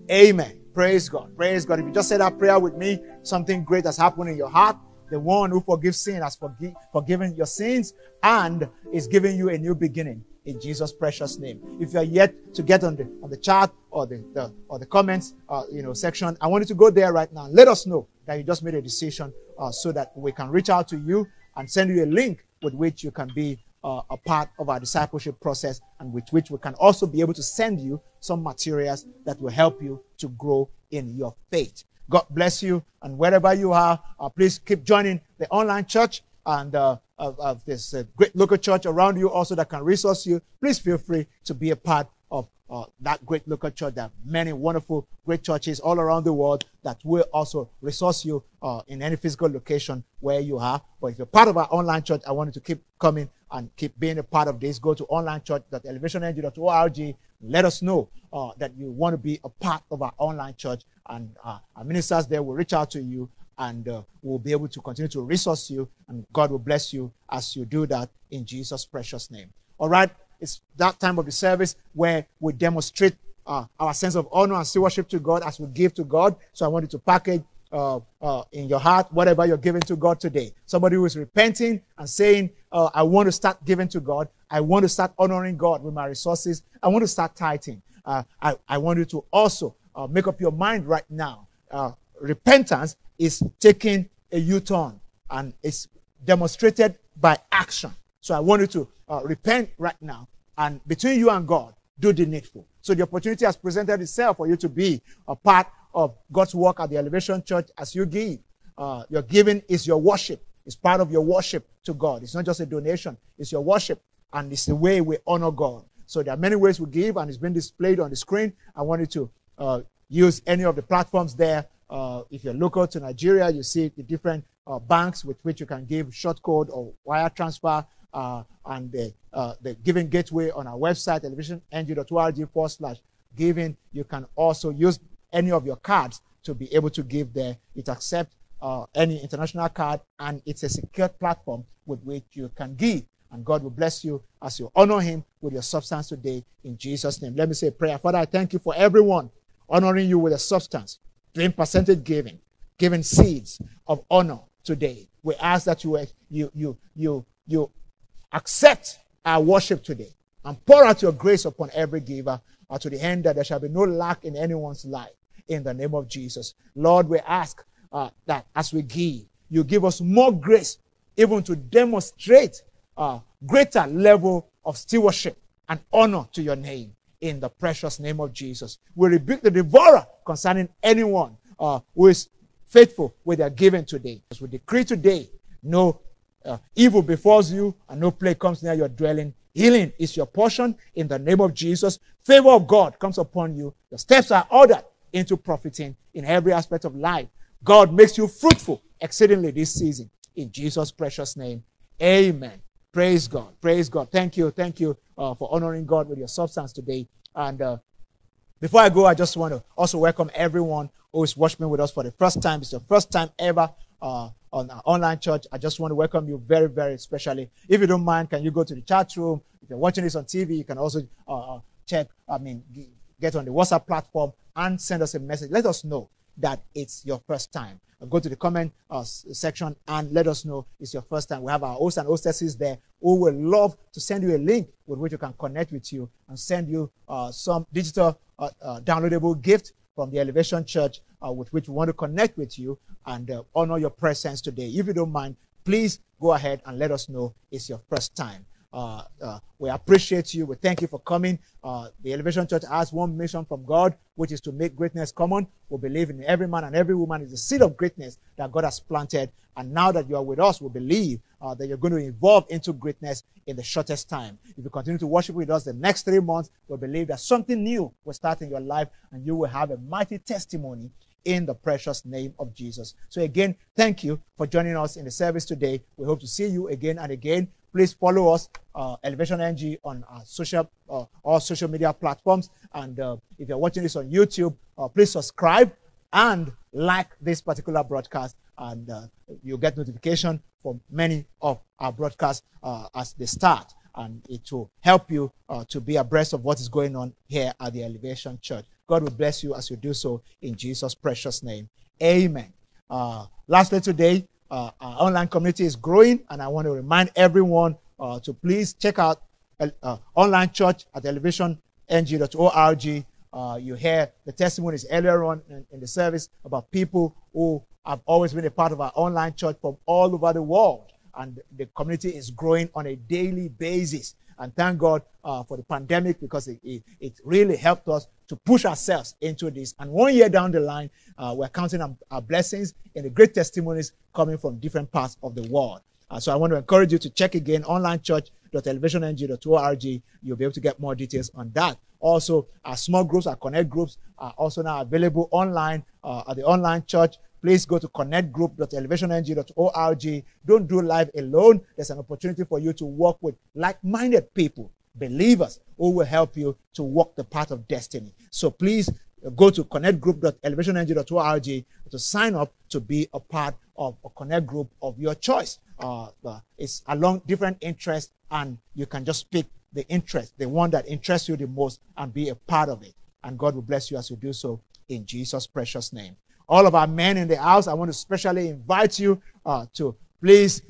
amen. Praise God. Praise God. If you just said that prayer with me, something great has happened in your heart. The one who forgives sin has forgiven your sins and is giving you a new beginning in Jesus' precious name. If you are yet to get on the chat or the comments section, I want you to go there right now. Let us know that you just made a decision so that we can reach out to you and send you a link with which you can be a part of our discipleship process, and with which we can also be able to send you some materials that will help you to grow in your faith. God bless you, and wherever you are, please keep joining the online church and of this great local church around you also that can resource you. Please feel free to be a part of that great local church. There are many wonderful, great churches all around the world that will also resource you in any physical location where you are. But if you're part of our online church, I want you to keep coming and keep being a part of this. Go to onlinechurch.elevationng.org. Let us know that you want to be a part of our online church, and our ministers there will reach out to you, and we'll be able to continue to resource you, and God will bless you as you do that in Jesus' precious name. All right, it's that time of the service where we demonstrate our sense of honor and stewardship to God as we give to God. So I want you to package in your heart whatever you're giving to God today. Somebody who is repenting and saying, I want to start giving to God. I want to start honoring God with my resources. I want to start tithing. I want you to also make up your mind right now. Repentance is taking a U-turn, and it's demonstrated by action. So I want you to repent right now, and between you and God, do the needful. So the opportunity has presented itself for you to be a part of God's work at the Elevation Church as you give. Your giving is your worship. It's part of your worship to God. It's not just a donation. It's your worship, and it's the way we honor God. So there are many ways we give, and it's been displayed on the screen. I want you to use any of the platforms there. If you're local to Nigeria, you see the different banks with which you can give, short code or wire transfer, and the giving gateway on our website, elevationng.org/giving. You can also use any of your cards to be able to give there. It accepts any international card, and it's a secure platform with which you can give. And God will bless you as you honor him with your substance today in Jesus' name. Let me say a prayer. Father, I thank you for everyone honoring you with a substance, doing percentage giving, giving seeds of honor today. We ask that you accept our worship today and pour out your grace upon every giver, to the end that there shall be no lack in anyone's life, in the name of Jesus. Lord, we ask that as we give, you give us more grace even to demonstrate a greater level of stewardship and honor to your name, in the precious name of Jesus. We rebuke the devourer concerning anyone who is faithful with their giving today. As we decree today, no evil befalls you and no plague comes near your dwelling. Healing is your portion in the name of Jesus. Favor of God comes upon you. Your steps are ordered into profiting in every aspect of life. God makes you fruitful exceedingly this season. In Jesus' precious name, amen. Praise God. Praise God. Thank you. Thank you for honoring God with your substance today. And before I go, I just want to also welcome everyone who is watching with us for the first time. It's your first time ever on our online church. I just want to welcome you very, very specially. If you don't mind, can you go to the chat room? If you're watching this on TV, you can also get on the WhatsApp platform and send us a message. Let us know that it's your first time. Go to the comment section and let us know it's your first time. We have our hosts and hostesses there who will love to send you a link with which you can connect with you and send you some digital downloadable gift from the Elevation Church with which we want to connect with you and honor your presence today. If you don't mind, please go ahead and let us know it's your first time. We appreciate you. We thank you for coming. The Elevation Church has one mission from God, which is to make greatness common. We believe in every man and every woman is the seed of greatness that God has planted. And now that you are with us, we believe that you're going to evolve into greatness in the shortest time. If you continue to worship with us the next 3 months, we believe that something new will start in your life and you will have a mighty testimony in the precious name of Jesus. So again, thank you for joining us in the service today. We hope to see you again and again. Please follow us, Elevation NG, on our all social media platforms. And if you're watching this on YouTube, please subscribe and like this particular broadcast. And you'll get notification for many of our broadcasts as they start. And it will help you to be abreast of what is going on here at the Elevation Church. God will bless you as you do so in Jesus' precious name. Amen. Lastly today, our online community is growing, and I want to remind everyone to please check out online church at elevationng.org. You hear the testimonies earlier on in the service about people who have always been a part of our online church from all over the world, and the community is growing on a daily basis. And thank God for the pandemic, because it really helped us to push ourselves into this. And 1 year down the line, we're counting our blessings and the great testimonies coming from different parts of the world. So I want to encourage you to check again, onlinechurch.elevationng.org. You'll be able to get more details on that. Also, our small groups, our connect groups are also now available online at the online church. Please go to connectgroup.elevationng.org. Don't do life alone. There's an opportunity for you to work with like-minded people, believers, who will help you to walk the path of destiny. So please go to connectgroup.elevationng.org to sign up to be a part of a connect group of your choice. It's along different interests, and you can just pick the interest, the one that interests you the most, and be a part of it. And God will bless you as you do so in Jesus' precious name. All of our men in the house, I want to specially invite you to please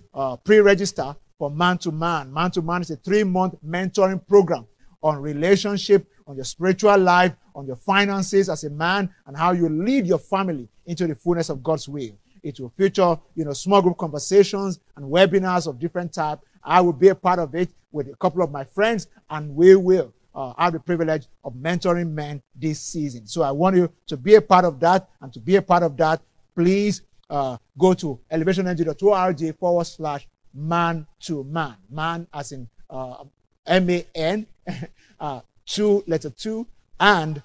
pre-register for Man to Man. Man to Man is a 3-month mentoring program on relationship, on your spiritual life, on your finances as a man, and how you lead your family into the fullness of God's will. It will feature, small group conversations and webinars of different types. I will be a part of it with a couple of my friends, and we will I have the privilege of mentoring men this season. So I want you to be a part of that. And to be a part of that, please go to elevationng.org/man-to-man. Man as in M-A-N, two, letter two, and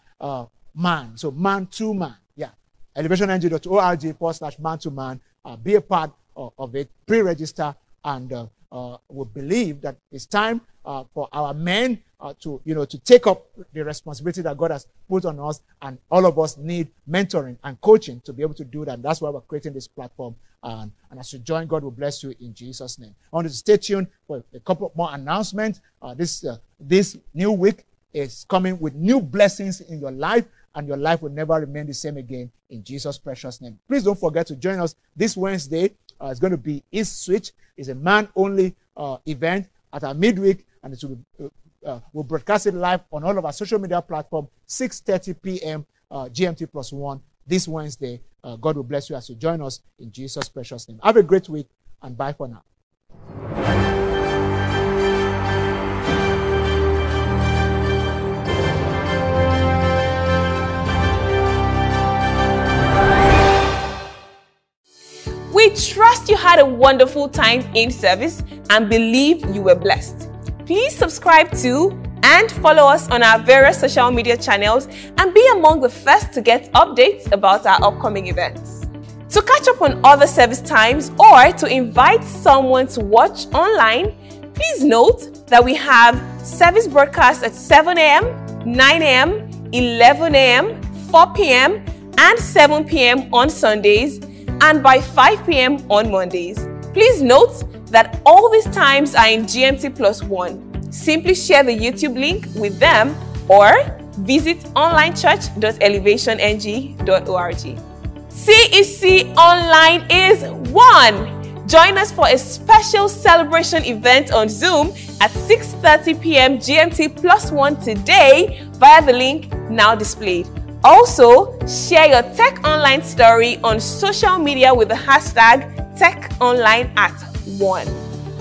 man. So man-to-man. Yeah. elevationng.org/man-to-man. Be a part of it. Pre-register, and we believe that it's time for our men to, to take up the responsibility that God has put on us, and all of us need mentoring and coaching to be able to do that. And that's why we're creating this platform. And as you join, God will bless you in Jesus' name. I want you to stay tuned for a couple more announcements. This new week is coming with new blessings in your life, and your life will never remain the same again in Jesus' precious name. Please don't forget to join us this Wednesday. It's going to be East Switch. It's a man-only event at our midweek, and it will be, we'll broadcast it live on all of our social media platforms, 6:30 p.m. GMT+1 this Wednesday. God will bless you as you join us in Jesus' precious name. Have a great week, and bye for now. We trust you had a wonderful time in service and believe you were blessed. Please subscribe to and follow us on our various social media channels, and be among the first to get updates about our upcoming events. To catch up on other service times or to invite someone to watch online, please note that we have service broadcasts at 7 a.m., 9 a.m., 11 a.m., 4 p.m., and 7 p.m. on Sundays, and by 5 p.m. on Mondays. Please note that all these times are in GMT+1. Simply share the YouTube link with them or visit onlinechurch.elevationng.org. TECi Online is one! Join us for a special celebration event on Zoom at 6:30 p.m. GMT+1 today via the link now displayed. Also, share your Tech Online story on social media with the hashtag #TechOnlineAt1.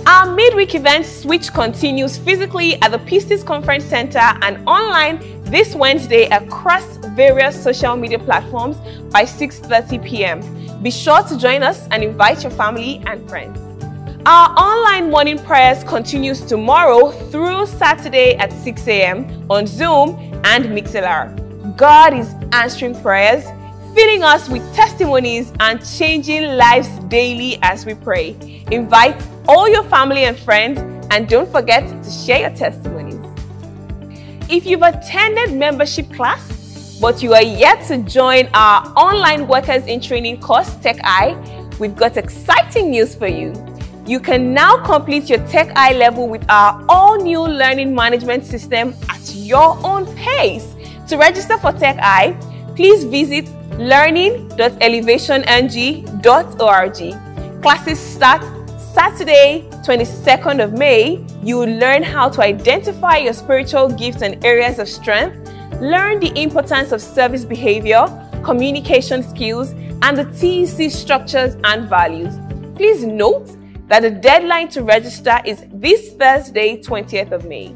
Our midweek event Switch continues physically at the PCs Conference Center and online this Wednesday across various social media platforms by 6:30 p.m. Be sure to join us and invite your family and friends. Our online morning prayers continues tomorrow through Saturday at 6 a.m. on Zoom and MixLR. God is answering prayers, filling us with testimonies, and changing lives daily as we pray. Invite all your family and friends, and don't forget to share your testimonies. If you've attended membership class, but you are yet to join our online workers in training course, TECi, we've got exciting news for you. You can now complete your TECi level with our all-new learning management system at your own pace. To register for TECi, please visit learning.elevationng.org. Classes start Saturday, 22nd of May. You will learn how to identify your spiritual gifts and areas of strength, learn the importance of service behavior, communication skills, and the TEC structures and values. Please note that the deadline to register is this Thursday, 20th of May.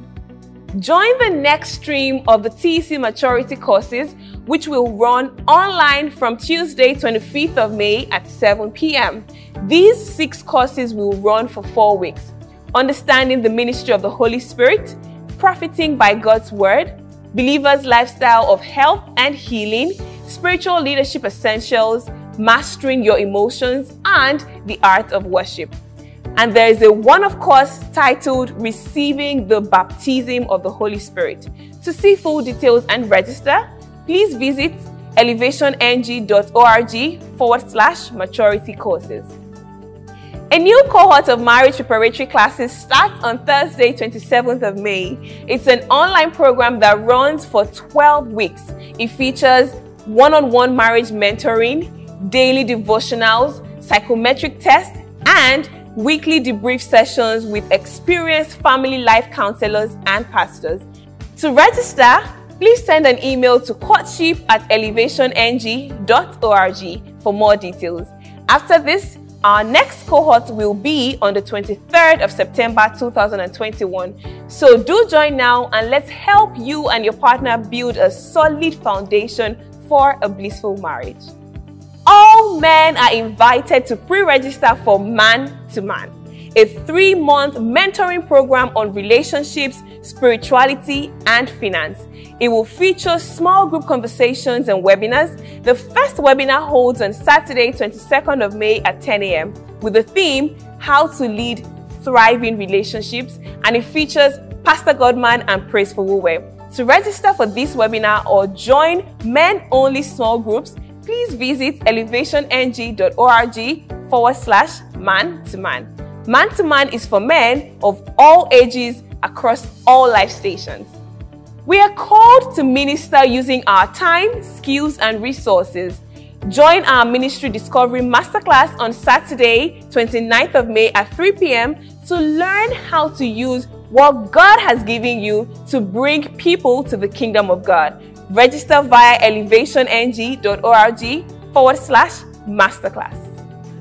Join the next stream of the TEC Maturity courses, which will run online from Tuesday, 25th of May at 7 p.m. These 6 courses will run for 4 weeks. Understanding the Ministry of the Holy Spirit, Profiting by God's Word, Believer's Lifestyle of Health and Healing, Spiritual Leadership Essentials, Mastering Your Emotions, and the Art of Worship. And there is a one-off course titled Receiving the Baptism of the Holy Spirit. To see full details and register, please visit elevationng.org/maturity courses. A new cohort of marriage preparatory classes starts on Thursday, 27th of May. It's an online program that runs for 12 weeks. It features one-on-one marriage mentoring, daily devotionals, psychometric tests, and weekly debrief sessions with experienced family life counselors and pastors. To register, please send an email to courtship@elevationng.org for more details. After this, Our next cohort will be on the 23rd of September 2021. So do join now and let's help you and your partner build a solid foundation for a blissful marriage. All men are invited to pre-register for Man to Man, a 3-month mentoring program on relationships, spirituality, and finance. It will feature small group conversations and webinars. The first webinar holds on Saturday, 22nd of May at 10 a.m. with the theme, How to Lead Thriving Relationships, and it features Pastor Godman and Praise for Wuwe. To register for this webinar or join men-only small groups, please visit elevationng.org/man-to-man. Man to Man is for men of all ages across all life stations. We are called to minister using our time, skills, and resources. Join our Ministry Discovery Masterclass on Saturday, 29th of May at 3 p.m. to learn how to use what God has given you to bring people to the kingdom of God. Register via elevationng.org/masterclass.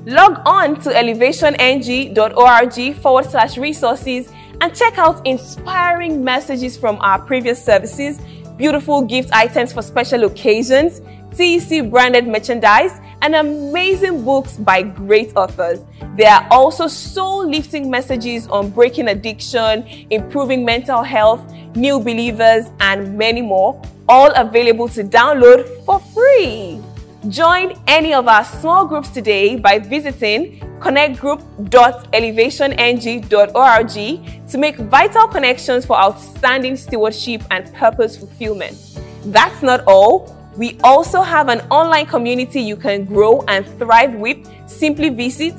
Log on to elevationng.org/resources and check out inspiring messages from our previous services, beautiful gift items for special occasions, TECi branded merchandise, and amazing books by great authors. There are also soul-lifting messages on breaking addiction, improving mental health, new believers, and many more, all available to download for free. Join any of our small groups today by visiting connectgroup.elevationng.org to make vital connections for outstanding stewardship and purpose fulfillment. That's not all. We also have an online community you can grow and thrive with. Simply visit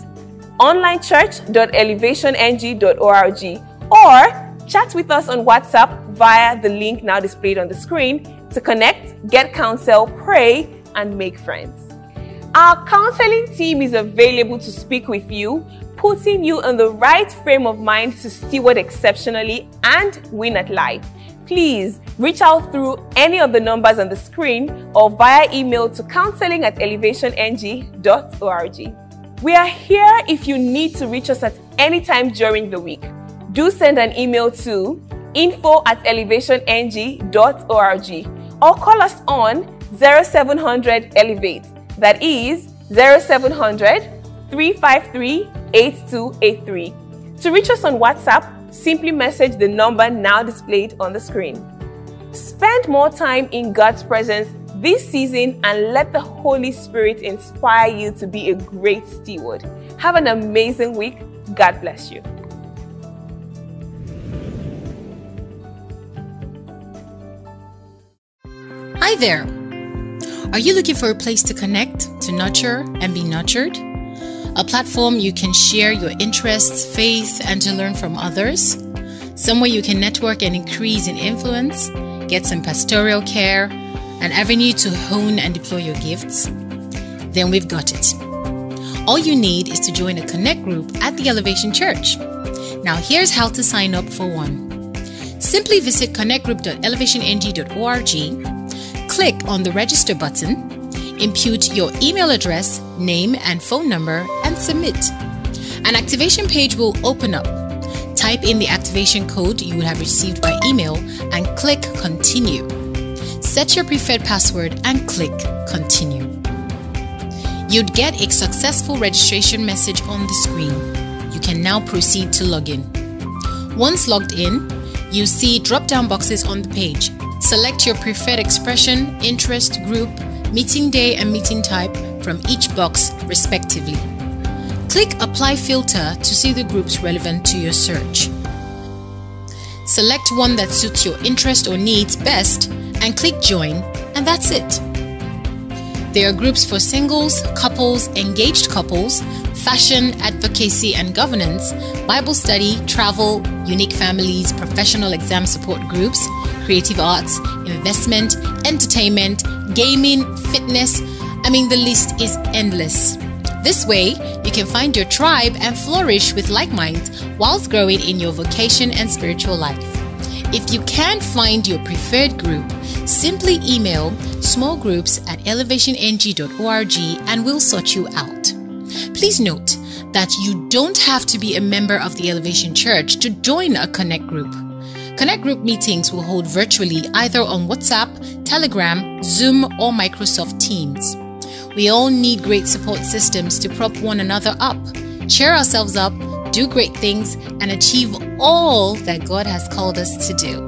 onlinechurch.elevationng.org or chat with us on WhatsApp via the link now displayed on the screen to connect, get counsel, pray, and make friends. Our counseling team is available to speak with you, putting you in the right frame of mind to steward exceptionally and win at life. Please reach out through any of the numbers on the screen or via email to counseling@elevationng.org. We are here if you need to reach us at any time during the week. Do send an email to info@elevationng.org or call us on 0700 Elevate. That is 0700 353 8283. To reach us on WhatsApp, simply message the number now displayed on the screen. Spend more time in God's presence this season and let the Holy Spirit inspire you to be a great steward. Have an amazing week. God bless you. Hi there. Are you looking for a place to connect, to nurture, and be nurtured? A platform you can share your interests, faith, and to learn from others? Somewhere you can network and increase in influence, get some pastoral care, an avenue to hone and deploy your gifts? Then we've got it. All you need is to join a connect group at the Elevation Church. Now here's how to sign up for one. Simply visit connectgroup.elevationng.org. Click on the register button, input your email address, name, and phone number, and submit. An activation page will open up. Type in the activation code you would have received by email and click continue. Set your preferred password and click continue. You'd get a successful registration message on the screen. You can now proceed to log in. Once logged in, you see drop-down boxes on the page. Select your preferred expression, interest, group, meeting day, and meeting type from each box, respectively. Click Apply Filter to see the groups relevant to your search. Select one that suits your interest or needs best and click Join, and that's it. There are groups for singles, couples, engaged couples, fashion, advocacy and governance, Bible study, travel, unique families, professional exam support groups, creative arts, investment, entertainment, gaming, fitness. The list is endless. This way, you can find your tribe and flourish with like minds whilst growing in your vocation and spiritual life. If you can't find your preferred group, simply email smallgroups@elevationng.org and we'll sort you out. Please note that you don't have to be a member of the Elevation Church to join a Connect group. Connect group meetings will hold virtually either on WhatsApp, Telegram, Zoom, or Microsoft Teams. We all need great support systems to prop one another up, cheer ourselves up, do great things, and achieve all that God has called us to do.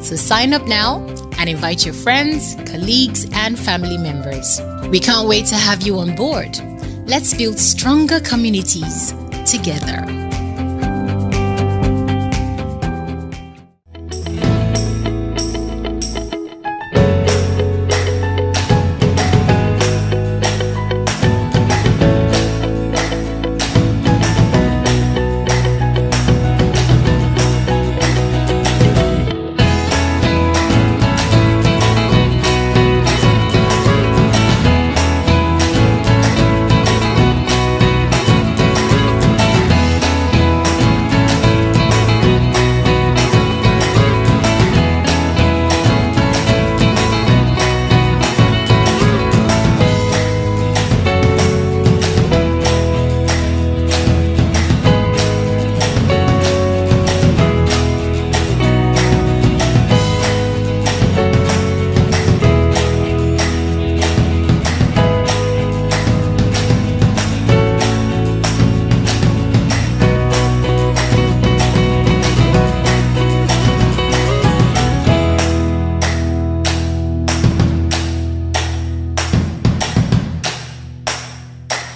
So sign up now and invite your friends, colleagues, and family members. We can't wait to have you on board. Let's build stronger communities together.